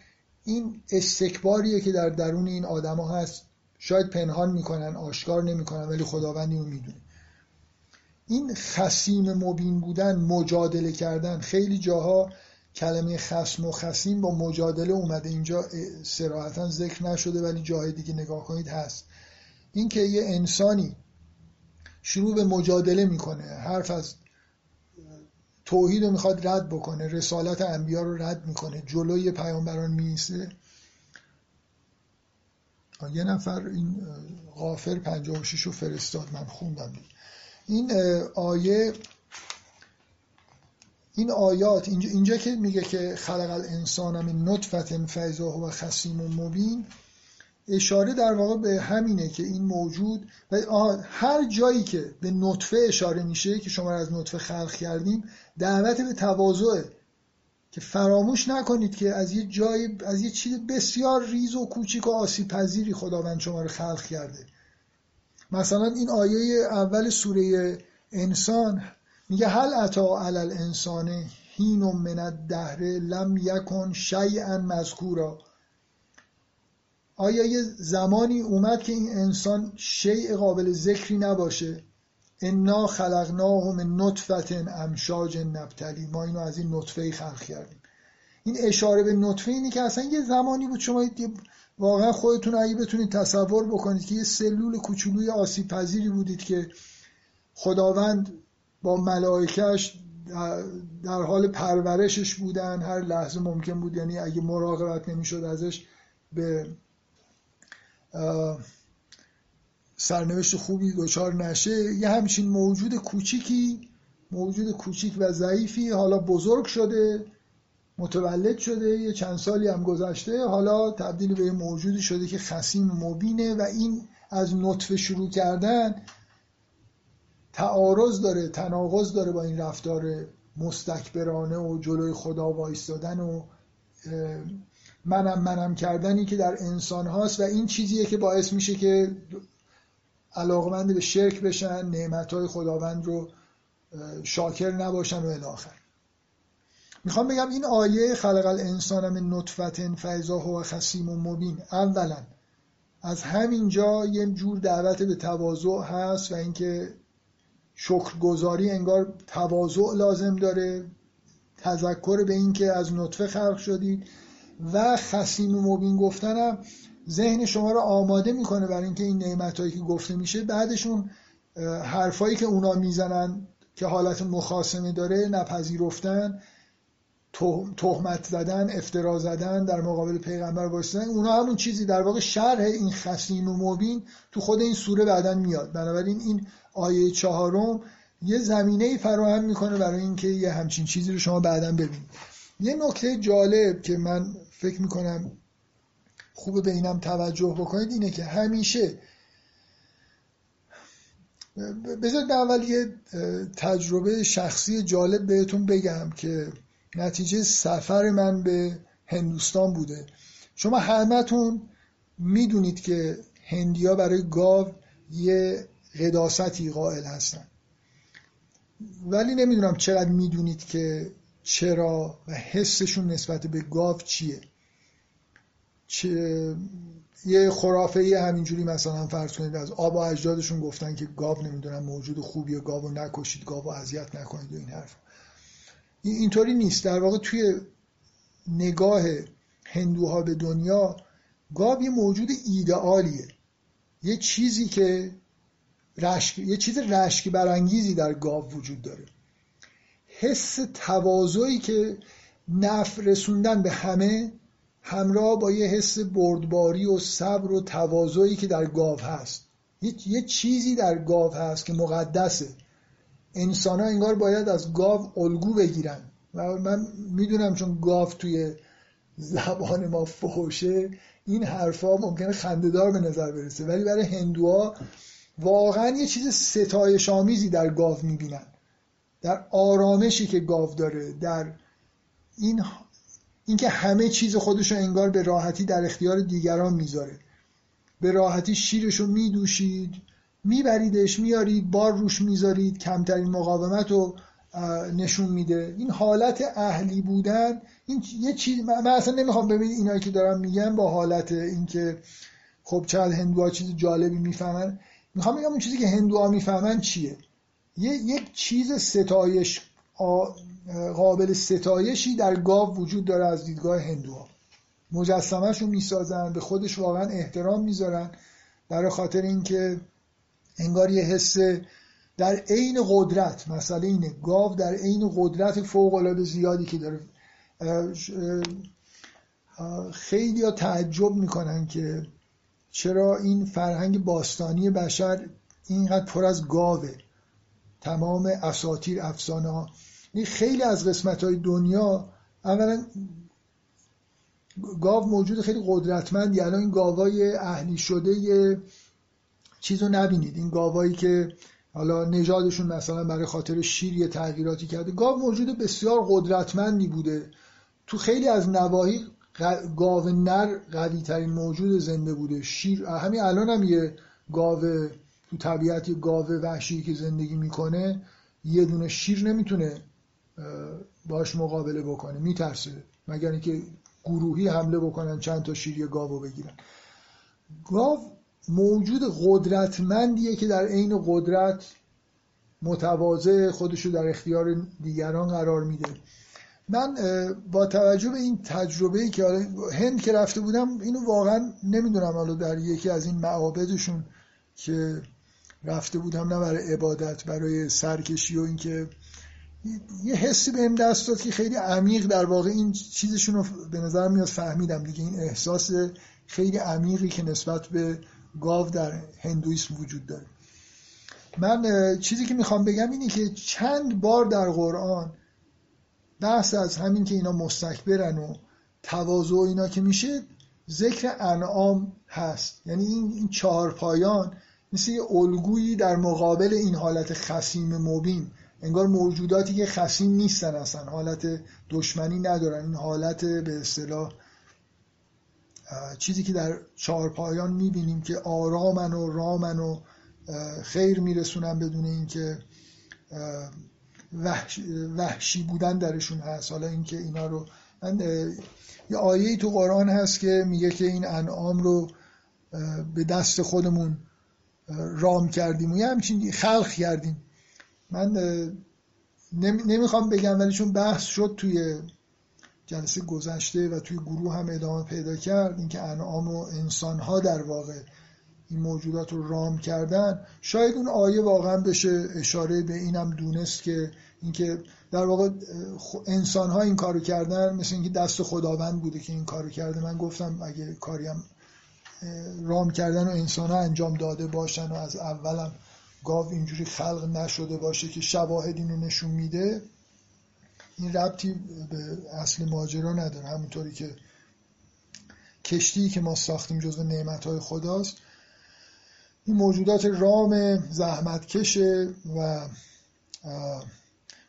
این استکباریه که در درون این آدما هست. شاید پنهان میکنن، آشکار نمیکنن، ولی خداوند اینو میدونه. این خصیم مبین بودن، مجادله کردن، خیلی جاها کلمه خصم و خصیم با مجادله اومده، اینجا صراحتا ذکر نشده ولی جای دیگه نگاه کنید هست. این که یه انسانی شروع به مجادله میکنه، حرف از توحید رو میخواد رد بکنه، رسالت انبیا رو رد میکنه، جلوی پیامبران میسه. یه نفر این غافر 56 رو فرستاد، من خوندم دید. این آیات اینجا که میگه که خلق الانسان من نطفه فاذا هو خصیم مبین، اشاره در واقع به همینه که این موجود و هر جایی که به نطفه اشاره میشه که شما از نطفه خلق کردیم، دعوت به تواضعه که فراموش نکنید که از یه جایی، از یه چیز بسیار ریز و کوچیک و آسیب پذیری خداوند شما رو خلق کرده. مثلا این آیه اول سوره انسان میگه هل اتی علی الانسان حین من الدهر لم یکن شیئا مذکورا. آیا یه زمانی اومد که این انسان شیء قابل ذکری نباشه؟ انا خلقناه من نطفه امشاج نبتلی، ما اینو از این نطفه خلق کردیم. این اشاره به نطفه اینه که اصلا یه زمانی بود شما واقعا خودتون اگه بتونید تصور بکنید که یه سلول کوچولوی آسیب پذیری بودید که خداوند با ملائکهش در حال پرورشش بودن، هر لحظه ممکن بود، یعنی اگه مراقبت نمیشد ازش به سرنوشت خوبی دچار نشه، یه همچین موجود کوچیک و ضعیفی حالا بزرگ شده، متولد شده، یه چند سالی هم گذشته، حالا تبدیل به موجودی شده که خصیم مبینه و این از نطفه شروع کردن تعارض داره، تناقض داره با این رفتار مستکبرانه و جلوی خدا وایستادن و منم کردنی که در انسان هاست و این چیزیه که باعث میشه که علاقمند به شرک بشن، نعمتهای خداوند رو شاکر نباشن و الاخر. میخوام بگم این آیه خلق الانسان من نطفه فاذا هو خصیم مبین، اولا از همینجا یه جور دعوت به تواضع هست و اینکه شکرگزاری انگار تواضع لازم داره، تذکر به اینکه از نطفه خلق شدید و خصیم مبین گفتنم ذهن شما رو آماده میکنه برای اینکه این نعمتایی که گفته میشه بعدشون حرفایی که اونا میزنن که حالت مخاصمه داره، نپذیرفتن، تهمت زدن، افترا زدن، در مقابل پیغمبر وایسادن، اونا همون چیزی در واقع شرح این خصیم مبین تو خود این سوره بعدن میاد. بنابراین این آیه چهارم یه زمینه‌ای فراهم میکنه برای اینکه یه همچین چیزی رو شما بعدن ببینید. یه نکته جالب که من فکر میکنم خوبه به اینم توجه بکنید اینه که همیشه بذارید اول یه تجربه شخصی جالب بهتون بگم که نتیجه سفر من به هندوستان بوده. شما همتون میدونید که هندیا برای گاو یه قداستی قائل هستن، ولی نمیدونم چقدر میدونید که چرا و حسشون نسبت به گاو چیه. یه خرافه‌ای همینجوری مثلا فرض کنید از آب و اجدادشون گفتن که گاو نمیدونم موجود خوبیه، گاو نکشید، گاو اذیت نکنید و این حرف. اینطوری نیست. در واقع توی نگاه هندوها به دنیا گاو یه موجود ایدئالیه، یه چیزی که یه چیز رشک برانگیزی در گاو وجود داره، حس تواضعی که نفع رسوندن به همه همراه با یه حس بردباری و صبر و تواضعی که در گاو هست. یه چیزی در گاو هست که مقدسه. انسان ها انگار باید از گاو الگو بگیرن و من میدونم چون گاو توی زبان ما فحشه، این حرفا ممکنه خنده‌دار به نظر برسه، ولی برای هندوها واقعا یه چیز ستایش آمیزی در گاو میبینن، در آرامشی که گاو داره، در این که همه چیز خودشو انگار به راحتی در اختیار دیگران میذاره، به راحتی شیرشو میدوشید، میبریدش، میارید، بار روش میذارید، کمترین مقاومت رو نشون میده. این حالت اهلی بودن، این یه چیز من اصلا نمیخوام. ببینید اینایی که دارم میگم با حالت این که خب چند هندوها چیز جالبی میفهمن، میخوام بگم اون چیزی که هندوها میفهمن چیه، یک چیز ستایش قابل ستایشی در گاو وجود داره از دیدگاه هندوها. مجسمه‌شو میسازن، به خودش واقعا احترام میذارن، برای خاطر اینکه انگار یه حس در عین قدرت، مسئله اینه گاو در عین قدرت فوق‌العاده زیادی که داره. خیلی ها تعجب میکنن که چرا این فرهنگ باستانی بشر اینقدر پر از گاوه، تمام اساطیر، افسانه ها. خیلی از قسمت های دنیا اولا گاو موجود خیلی قدرتمندی، یعنی الان این گاوای اهلی شده چیزو نبینید، این گاوایی که حالا نژادشون مثلا برای خاطر شیر یه تغییراتی کرده، گاو موجود بسیار قدرتمندی بوده، تو خیلی از نواحی گاو نر قوی ترین موجود زنده بوده. شیر همین الان هم یه گاو تو طبیعت، یه گاو وحشی که زندگی میکنه یه دونه شیر نمیتونه باش مقابله بکنه، میترسه، مگر اینکه گروهی حمله بکنن چند تا شیر یه گاوو بگیرن. گاو موجود قدرتمندیه که در عین قدرت متواضع خودشو در اختیار دیگران قرار میده. من با توجه به این تجربه‌ای که هند که رفته بودم، اینو واقعا نمیدونم، حالا در یکی از این معابدشون که رفته بودم، نه برای عبادت، برای سرکشی و اینکه یه حسی بهم دست داد که خیلی عمیق در واقع این چیزشون رو به نظر میاد فهمیدم دیگه، این احساس خیلی عمیقی که نسبت به گاو در هندویسم وجود داره. من چیزی که میخوام بگم اینه که چند بار در قرآن بحث از همین که اینا مستکبرن و تواضع و اینا که میشه، ذکر انعام هست. یعنی این چهارپایان مثل یه الگویی در مقابل این حالت خصیم مبین، انگار موجوداتی که خصیم نیستن، اصلا حالت دشمنی ندارن، این حالت به اصطلاح چیزی که در چهارپایان میبینیم که آرامن و رامن و خیر میرسونن بدون اینکه وحشی بودن درشون هست. حالا اینکه اینا رو من یه آیه‌ای تو قرآن هست که میگه که این انعام رو به دست خودمون رام کردیم و یه همچین خلق کردیم. من نمیخوام بگم، ولی چون بحث شد توی جلسه گذشته و توی گروه هم ادامه پیدا کرد، اینکه انعام و انسان‌ها در واقع این موجودات رو رام کردن، شاید اون آیه واقعا بشه اشاره به اینم دونست که اینکه در واقع انسان‌ها این کارو کردن، مثل اینکه دست خداوند بوده که این کارو کرده. من گفتم اگه کاریم رام کردن و انسان‌ها انجام داده باشن و از اولم گاو اینجوری خلق نشده باشه که شواهد اینو نشون میده، این ربطی به اصل ماجرا نداره. همونطوری که کشتی که ما ساختیم جزو نعمت‌های خداست، این موجودات رام زحمتکش و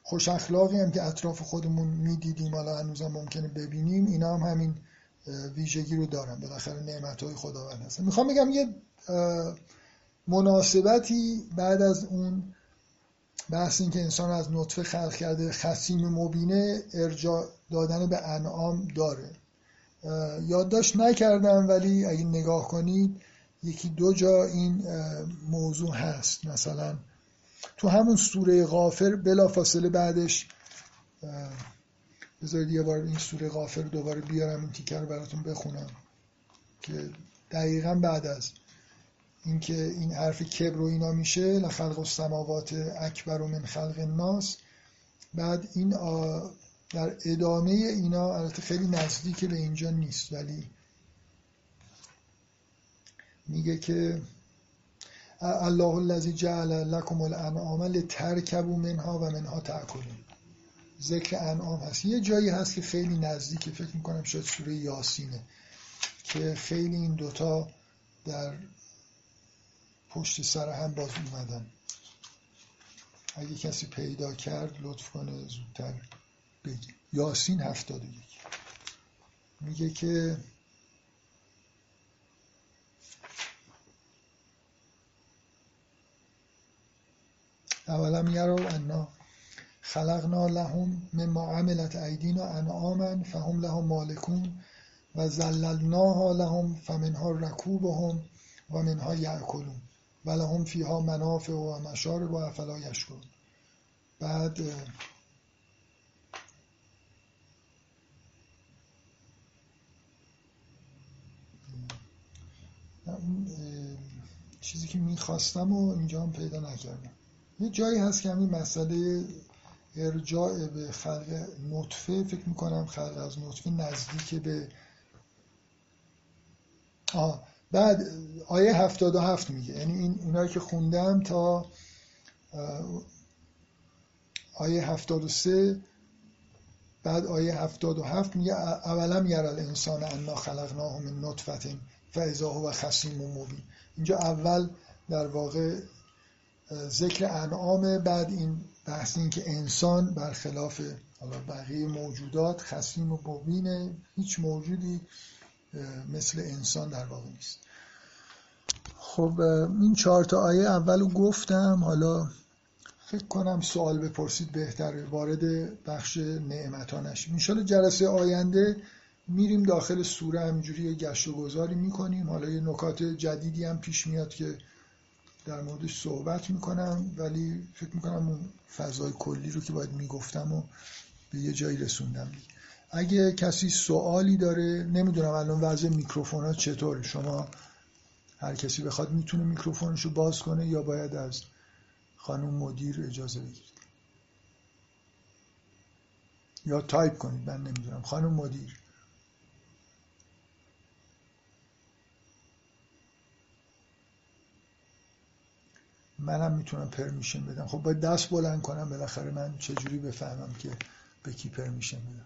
خوش اخلاقی هم که اطراف خودمون میدیدیم، حالا هنوزم ممکنه ببینیم، اینا هم همین ویژگی رو دارن، بالاخره نعمت‌های خداوند هستن. میخوام بگم یه مناسبتی بعد از اون بحث این که انسان از نطفه خلق کرده خصیم مبینه، ارجاع دادن به انعام داره. یادداشت نکردم ولی اگه نگاه کنید یکی دو جا این موضوع هست. مثلا تو همون سوره غافر بلافاصله بعدش، بذارید یه بار این سوره غافر دوباره بیارم، این تیکه رو براتون بخونم که دقیقاً بعد از اینکه این حرف کبر و اینا میشه، لخلق السماوات اکبر من خلق الناس، بعد این در ادامه اینا، البته خیلی نزدیک به اینجا نیست، ولی میگه که الله الذی جعل لکم الانعام لترکبوا منها و منها تاکلون، ذکر انعام هست. یه جایی هست که خیلی نزدیکه، فکر میکنم شاید سوره یاسینه، که خیلی این دوتا در پشت سر هم باز اومدن. اگه کسی پیدا کرد لطف کنه زودتر بگی. یاسین 71 میگه که اولم یروا انا خلقنا لهم مما عملت ایدینا انعاما فهم لها مالکون و ذللناها لهم فمنها رکوبهم و منها یاکلون و لهم فیها منافع و مشارب و افلا یشکرون. بعد چیزی که میخواستم و اینجا هم پیدا نکردم. یه جایی هست که همین مسئله ارجاع به خلق نطفه، فکر میکنم خلق از نطفه نزدیک به بعد آیه 77 میگه، یعنی این اونایی که خوندم تا آیه 73 بعد آیه 77 میگه اولم یرا الانسان انا خلقناه من نطفه فاذا هو خصیم مبین. اینجا اول در واقع ذکر انعام، بعد این بحث این که انسان برخلاف حالا بقیه موجودات خصیم مبینه، هیچ موجودی مثل انسان در واقع نیست. خب این 4 تا آیه اولو گفتم. حالا فکر کنم سوال بپرسید بهتره، وارد بخش نعمت‌ها نشیم. انشالله جلسه آینده میریم داخل سوره، همینجوری گشت و گذاری میکنیم. حالا یه نکات جدیدی هم پیش میاد که در موردش صحبت میکنم، ولی فکر میکنم اون فضای کلی رو که باید میگفتم و به یه جایی رسوندم. اگه کسی سوالی داره، نمیدونم الان وضع میکروفون ها چطوره، شما هر کسی بخواد میتونه میکروفونشو باز کنه یا باید از خانم مدیر اجازه بگیرید یا تایپ کنید، من نمیدونم. خانم مدیر منم میتونم پرمیشن بدم. خب باید دست بلند کنم، بالاخره من چجوری بفهمم که به کی پرمیشن بدم؟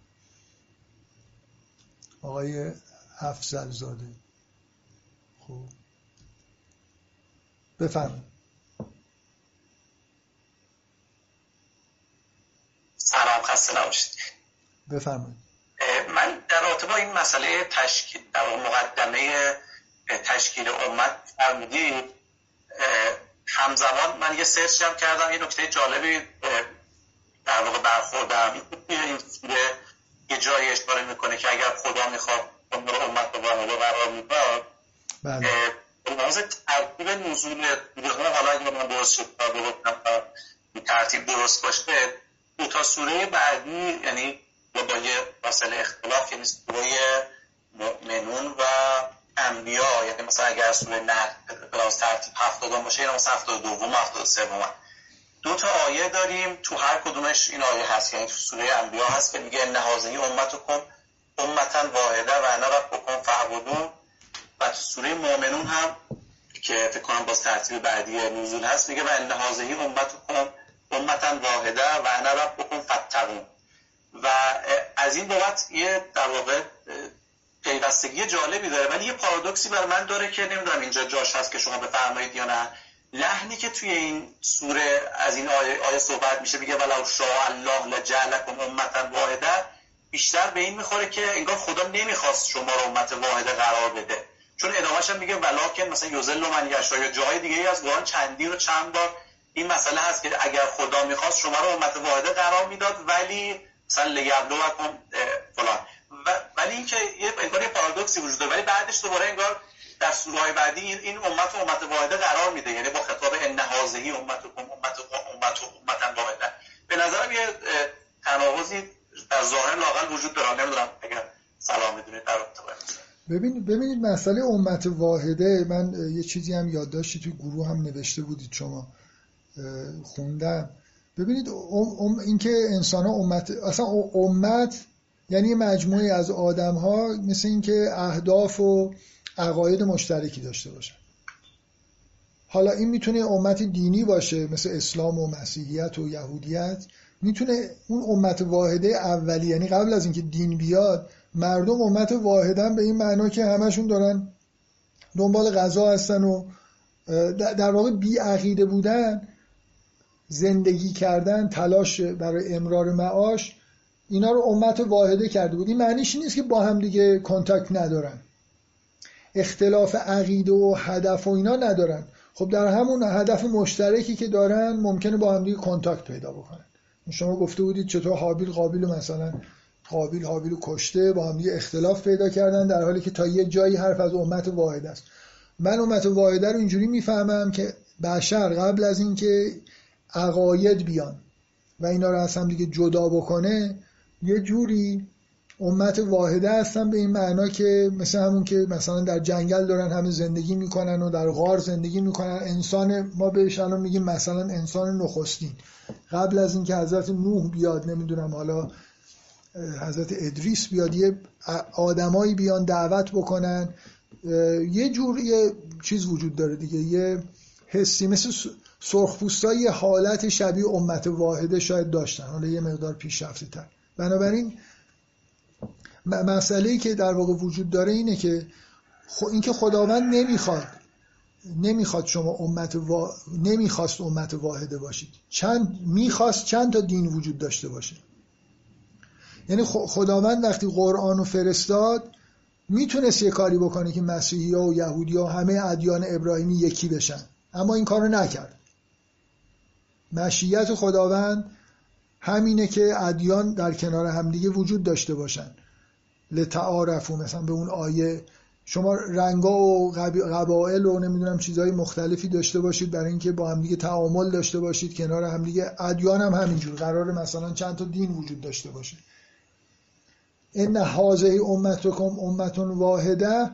آقای افضل زاده، خب بفهم. سلام، خسته نباشید. بفرمایید. من در رابطه با این مسئله تشکیل در مقدمه تشکیل امت فرمودید، همزمان من یه سرچ هم کردم، یه نکته جالبی در واقع برخوردم. این سوره یه جایی اشاره میکنه که اگر خدا میخواد امت رو بالا قرار میداد. بله. از ترتیب نزول سوره، حالا اگه من درست ترتیب درست باشه، دو تا سوره بعدی یعنی با یه فاصله اختلاف، یعنی سوره مؤمنون و انبیاء، یعنی مثلا اگر سوره نحل ترتیب 70 باشه، یعنی مثلا 72 و 73 دو تا آیه داریم، تو هر کدومش این آیه هست. یعنی تو سوره انبیاء هست که میگه ان هذه امتکم امتا واحده و انا ربکم فاعبدون، و تو سوره مؤمنون هم که فکر کنم باز ترتیب بعدی نزول هست میگه و ان هذه امتکم امتا واحده و انا ربکم فاتقون. و از این بابت یه در واقع پیوستگی جالبی داره، ولی یه پارادوکسی برای من داره که نمیدونم اینجا جاش هست که شما بفرمایید یا نه. لحنی که توی این سوره از این آیه صحبت میشه میگه ولو شاء الله لجعلکم امتا واحده، بیشتر به این میخوره که انگار خدا نمیخواست شما رو امت واحده قرار بده، چون ادامهش هم میگه ولکن مثلا یذل من یشاء، یا جای دیگه از قرآن چندی رو چند بار این مسئله هست که اگر خدا میخواست شما رو امت واحده قرار میداد، ولی مثلا لیبلوکم فلان. ولی اینکه انگار یه پارادوکسی وجود داره، ولی بعدش دوباره انگار در سوره‌های بعدی این امت و امت واحده قرار میده، یعنی با خطاب ان هذه امتکم امتا واحده. به نظرم یه تناقضی در ظاهر لااقل وجود داره، نمیدونم اگر سلام میدونید در رابطه. ببینید مسئله امت واحده، من یه چیزی هم یادداشتی توی گروه هم نوشته بودید شما، خوندم. ببینید اینکه انسان ها امت، اصلا امت یعنی مجموعه از آدم ها مثل اینکه اهداف و عقاید مشترکی داشته باشن. حالا این میتونه امت دینی باشه مثل اسلام و مسیحیت و یهودیت، میتونه اون امت واحده اولی، یعنی قبل از اینکه دین بیاد مردم امت واحدن، به این معنا که همشون دارن دنبال غذا هستن و در واقع بی عقیده بودن، زندگی کردن، تلاش برای امرار معاش، اینا رو امت واحده کرده بود. این معنیش نیست که با هم دیگه کانتاکت ندارن، اختلاف عقیده و هدف و اینا ندارن. خب در همون هدف مشترکی که دارن ممکنه با هم دیگه کانتاکت پیدا بکنن. شما گفته بودید چطور هابیل قابیل، مثلا قابیل هابیلو کشته، با هم دیگه اختلاف پیدا کردن، در حالی که تا یه جایی حرف از امت واحده است. من امت واحده رو اینجوری میفهمم که بشر قبل از اینکه عقاید بیان و اینا رو از هم دیگه جدا بکنه، یه جوری امت واحده هستن، به این معنا که مثل همون که مثلا در جنگل دارن همه زندگی میکنن و در غار زندگی میکنن. انسان ما بهش الان میگیم مثلا انسان نخستین، قبل از اینکه حضرت نوح بیاد، نمیدونم حالا حضرت ادریس بیاد، یه آدمایی بیان دعوت بکنن، یه جور یه چیز وجود داره دیگه، یه حسی مثل سرخپوستا یه حالت شبیه امت واحده شاید داشتن، حالا یه مقدار پیشرفته تر. بنابراین مسئله‌ای که در واقع وجود داره اینه که اینکه خداوند نمیخواد شما نمیخواست امت واحده باشید، میخواست چند تا دین وجود داشته باشه. یعنی خداوند وقتی قرآن رو فرستاد میتونست یه کاری بکنه که مسیحی ها و یهودی ها و همه ادیان ابراهیمی یکی بشن، اما این کارو نکرد. مشیت خداوند همینه که ادیان در کنار همدیگه وجود داشته باشن، لتعارفو، مثلا به اون آیه شما رنگا و قبائل و نمیدونم چیزهای مختلفی داشته باشید برای اینکه با همدیگه تعامل داشته باشید، کنار همدیگه. ادیان هم همینجور قراره مثلا چند تا دین وجود داشته باشه. ان هذه امتکم امه واحده،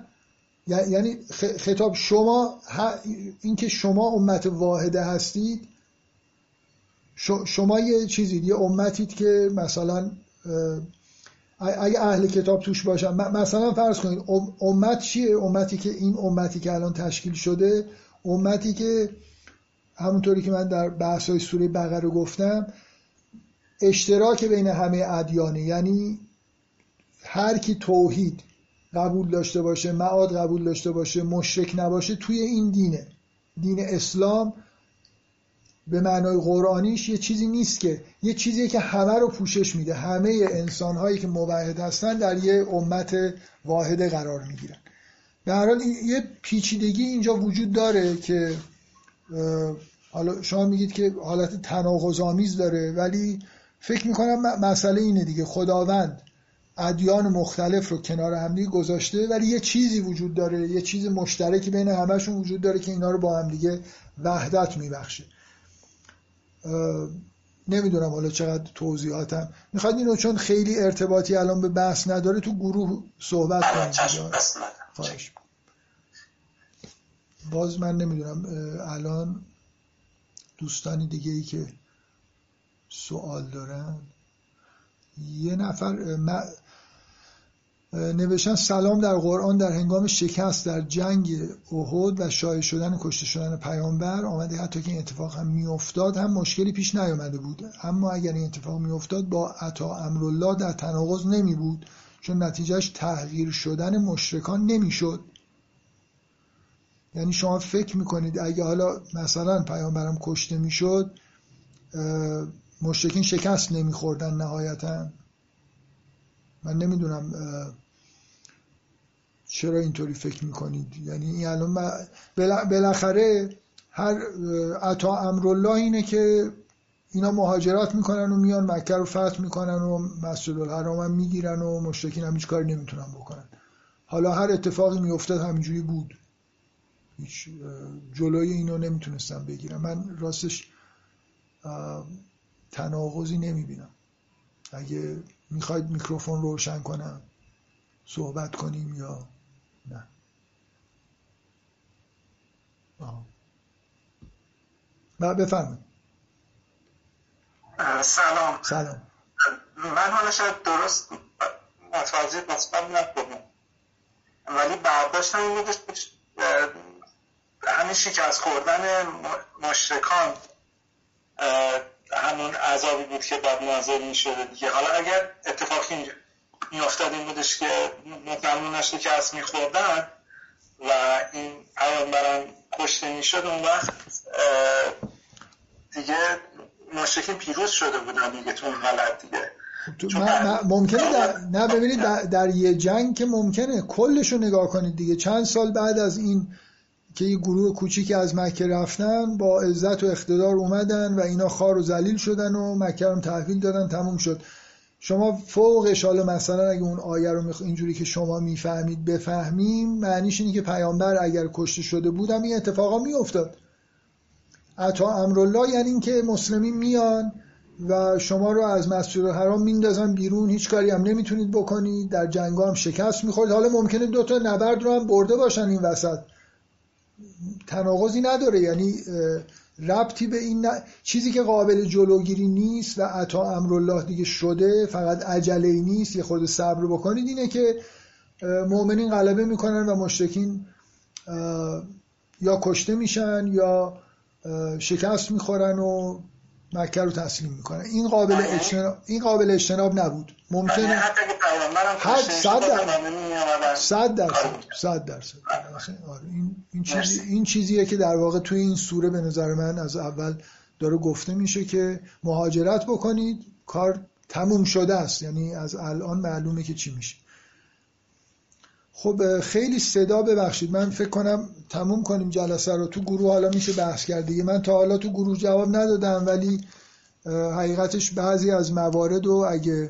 یعنی خطاب شما اینکه شما امت واحده هستید، شما یه چیزید، یه امتید که مثلا اگه اهل کتاب توش باشن، مثلا فرض کنید امت چیه؟ امتی که این امتی که الان تشکیل شده، امتی که همونطوری که من در بحث‌های سوره بقره گفتم اشتراک بین همه ادیانه، یعنی هر کی توحید قبول داشته باشه، معاد قبول داشته باشه، مشرک نباشه توی این دینه. دین اسلام به معنای قرآنیش یه چیزی نیست که، یه چیزیه که همه رو پوشش میده، همه انسان‌هایی که موحد هستن در یه امت واحده قرار میگیرن. به هر حال یه پیچیدگی اینجا وجود داره که حالا شما میگید که حالت تناقض‌آمیز داره، ولی فکر میکنم مسئله اینه دیگه. خداوند ادیان مختلف رو کنار همدیگه گذاشته، ولی یه چیزی وجود داره، یه چیز مشترکی بین همه‌شون وجود داره که اینا رو با همدیگه وحدت میبخشه. نمیدونم حالا چقدر توضیحاتم میخواد اینو، چون خیلی ارتباطی الان به بحث نداره، تو گروه صحبت کنیم. خواهش. باز من نمیدونم الان دوستانی دیگه ای که سوال دارن. یه نفر نوشتن سلام، در قرآن در هنگام شکست در جنگ احد و شایع شدن و کشته شدن پیامبر آمده حتی که این اتفاق هم میافتاد هم مشکلی پیش نیامده بود، اما اگر این اتفاق میافتاد با عطا امرالله در تناقض نمی بود، چون نتیجهش تحقیر شدن مشرکان نمیشد. یعنی شما فکر میکنید اگه حالا مثلا پیامبرم کشته میشد مشرکین شکست نمیخوردن نهایتا؟ من نمیدونم چرا اینطوری فکر میکنید. یعنی الان بالاخره هر عطا امرالله اینه که اینا مهاجرت میکنن و میان مکه رو فتح میکنن و مسجد الحرام هم میگیرن و مشرکین هم هیچ کاری نمیتونن بکنن. حالا هر اتفاقی میافتاد همینجوری بود، هیچ جلوی اینو نمیتونستم بگیرم. من راستش تناقضی نمیبینم. اگه میخواید میکروفون روشن کنم صحبت کنیم یا نه؟ بفرمایید. سلام. من حالا شاید درست متوجه نشدم ولی برداشتم این بودش همین شکست خوردن مشرکان همون عذابی بود که بعد نازل می‌شده دیگه. حالا اگر اتفاقی می‌افتاد این بودش که مطمئن نشده که از می‌خوردن و این پیامبرم کشته می‌شد، اون وقت دیگه مشرکین پیروز شده بودن دیگه تو اون حالت دیگه. ممکنه نه ببینید در یه جنگ که ممکنه کلشو نگاه کنید دیگه، چند سال بعد از این که یه گروه کوچیکی از مکه رفتن با عزت و اقتدار اومدن و اینا خار و ذلیل شدن و مکه رو تحویل دادن، تموم شد. شما فوقش حالا مثلا اگه اون آیه رو اینجوری که شما میفهمید بفهمیم، معنیش اینه که پیامبر اگر کشته شده بودم این اتفاقا میافتاد. عطا امرالله یعنی این که مسلمین میان و شما رو از مسجد الحرام میندازن بیرون، هیچ کاری هم نمیتونید بکنید، در جنگا هم شکست میخورید. حالا ممکنه دو تا نبرد رو هم برده باشن، این وسط تناقضی نداره، یعنی ربطی به این چیزی که قابل جلوگیری نیست و عطا امرالله دیگه شده، فقط عجله‌ای نیست، یه خورده صبر بکنید. اینه که مؤمنین غلبه میکنن و مشرکین یا کشته میشن یا شکست میخورن و مکه رو تسلیم میکنن. این قابل اجتناب، این قابل اجتناب نبود. ممکنه حتی که پیامبرم حد 100% این چیزیه که در واقع توی این سوره به نظر من از اول داره گفته میشه که مهاجرت بکنید، کار تموم شده است، یعنی از الان معلومه که چی میشه. خب خیلی صدا، ببخشید، من فکر کنم تموم کنیم جلسه رو. تو گروه حالا میشه بحث کرد دیگه. من تا حالا تو گروه جواب ندادم، ولی حقیقتش بعضی از موارد رو اگه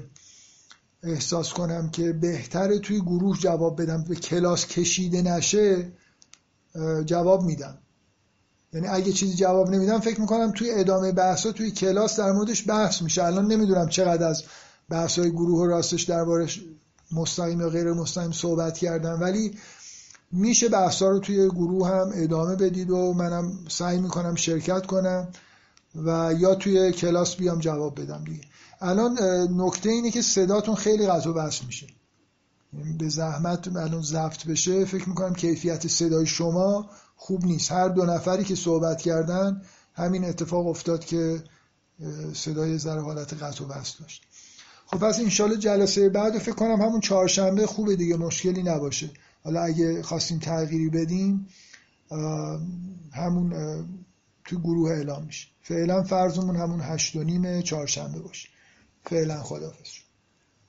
احساس کنم که بهتره توی گروه جواب بدم، به کلاس کشیده نشه، جواب میدم. یعنی اگه چیزی جواب نمیدم فکر میکنم توی ادامه بحثا توی کلاس در موردش بحث میشه. الان نمیدونم چقدر از بحثای گروه راستش دربارش مستقیم یا غیر مستقیم صحبت کردم، ولی میشه بحثا رو توی گروه هم ادامه بدید و منم سعی میکنم شرکت کنم و یا توی کلاس بیام جواب بدم دیگه. الان نکته اینه که صداتون خیلی قطع و وصل میشه، به زحمت الان ضبط بشه. فکر میکنم کیفیت صدای شما خوب نیست. هر دو نفری که صحبت کردن همین اتفاق افتاد که صدای ذره حالت قطع و وصل داشت. خب پس انشالله جلسه بعد فکر کنم همون چهارشنبه خوبه دیگه، مشکلی نباشه. حالا اگه خواستیم تغییری بدیم همون تو گروه اعلام میشه. فعلا فرضمون همون 8:30 چهارشنبه باشه. فعلا خداحافظ.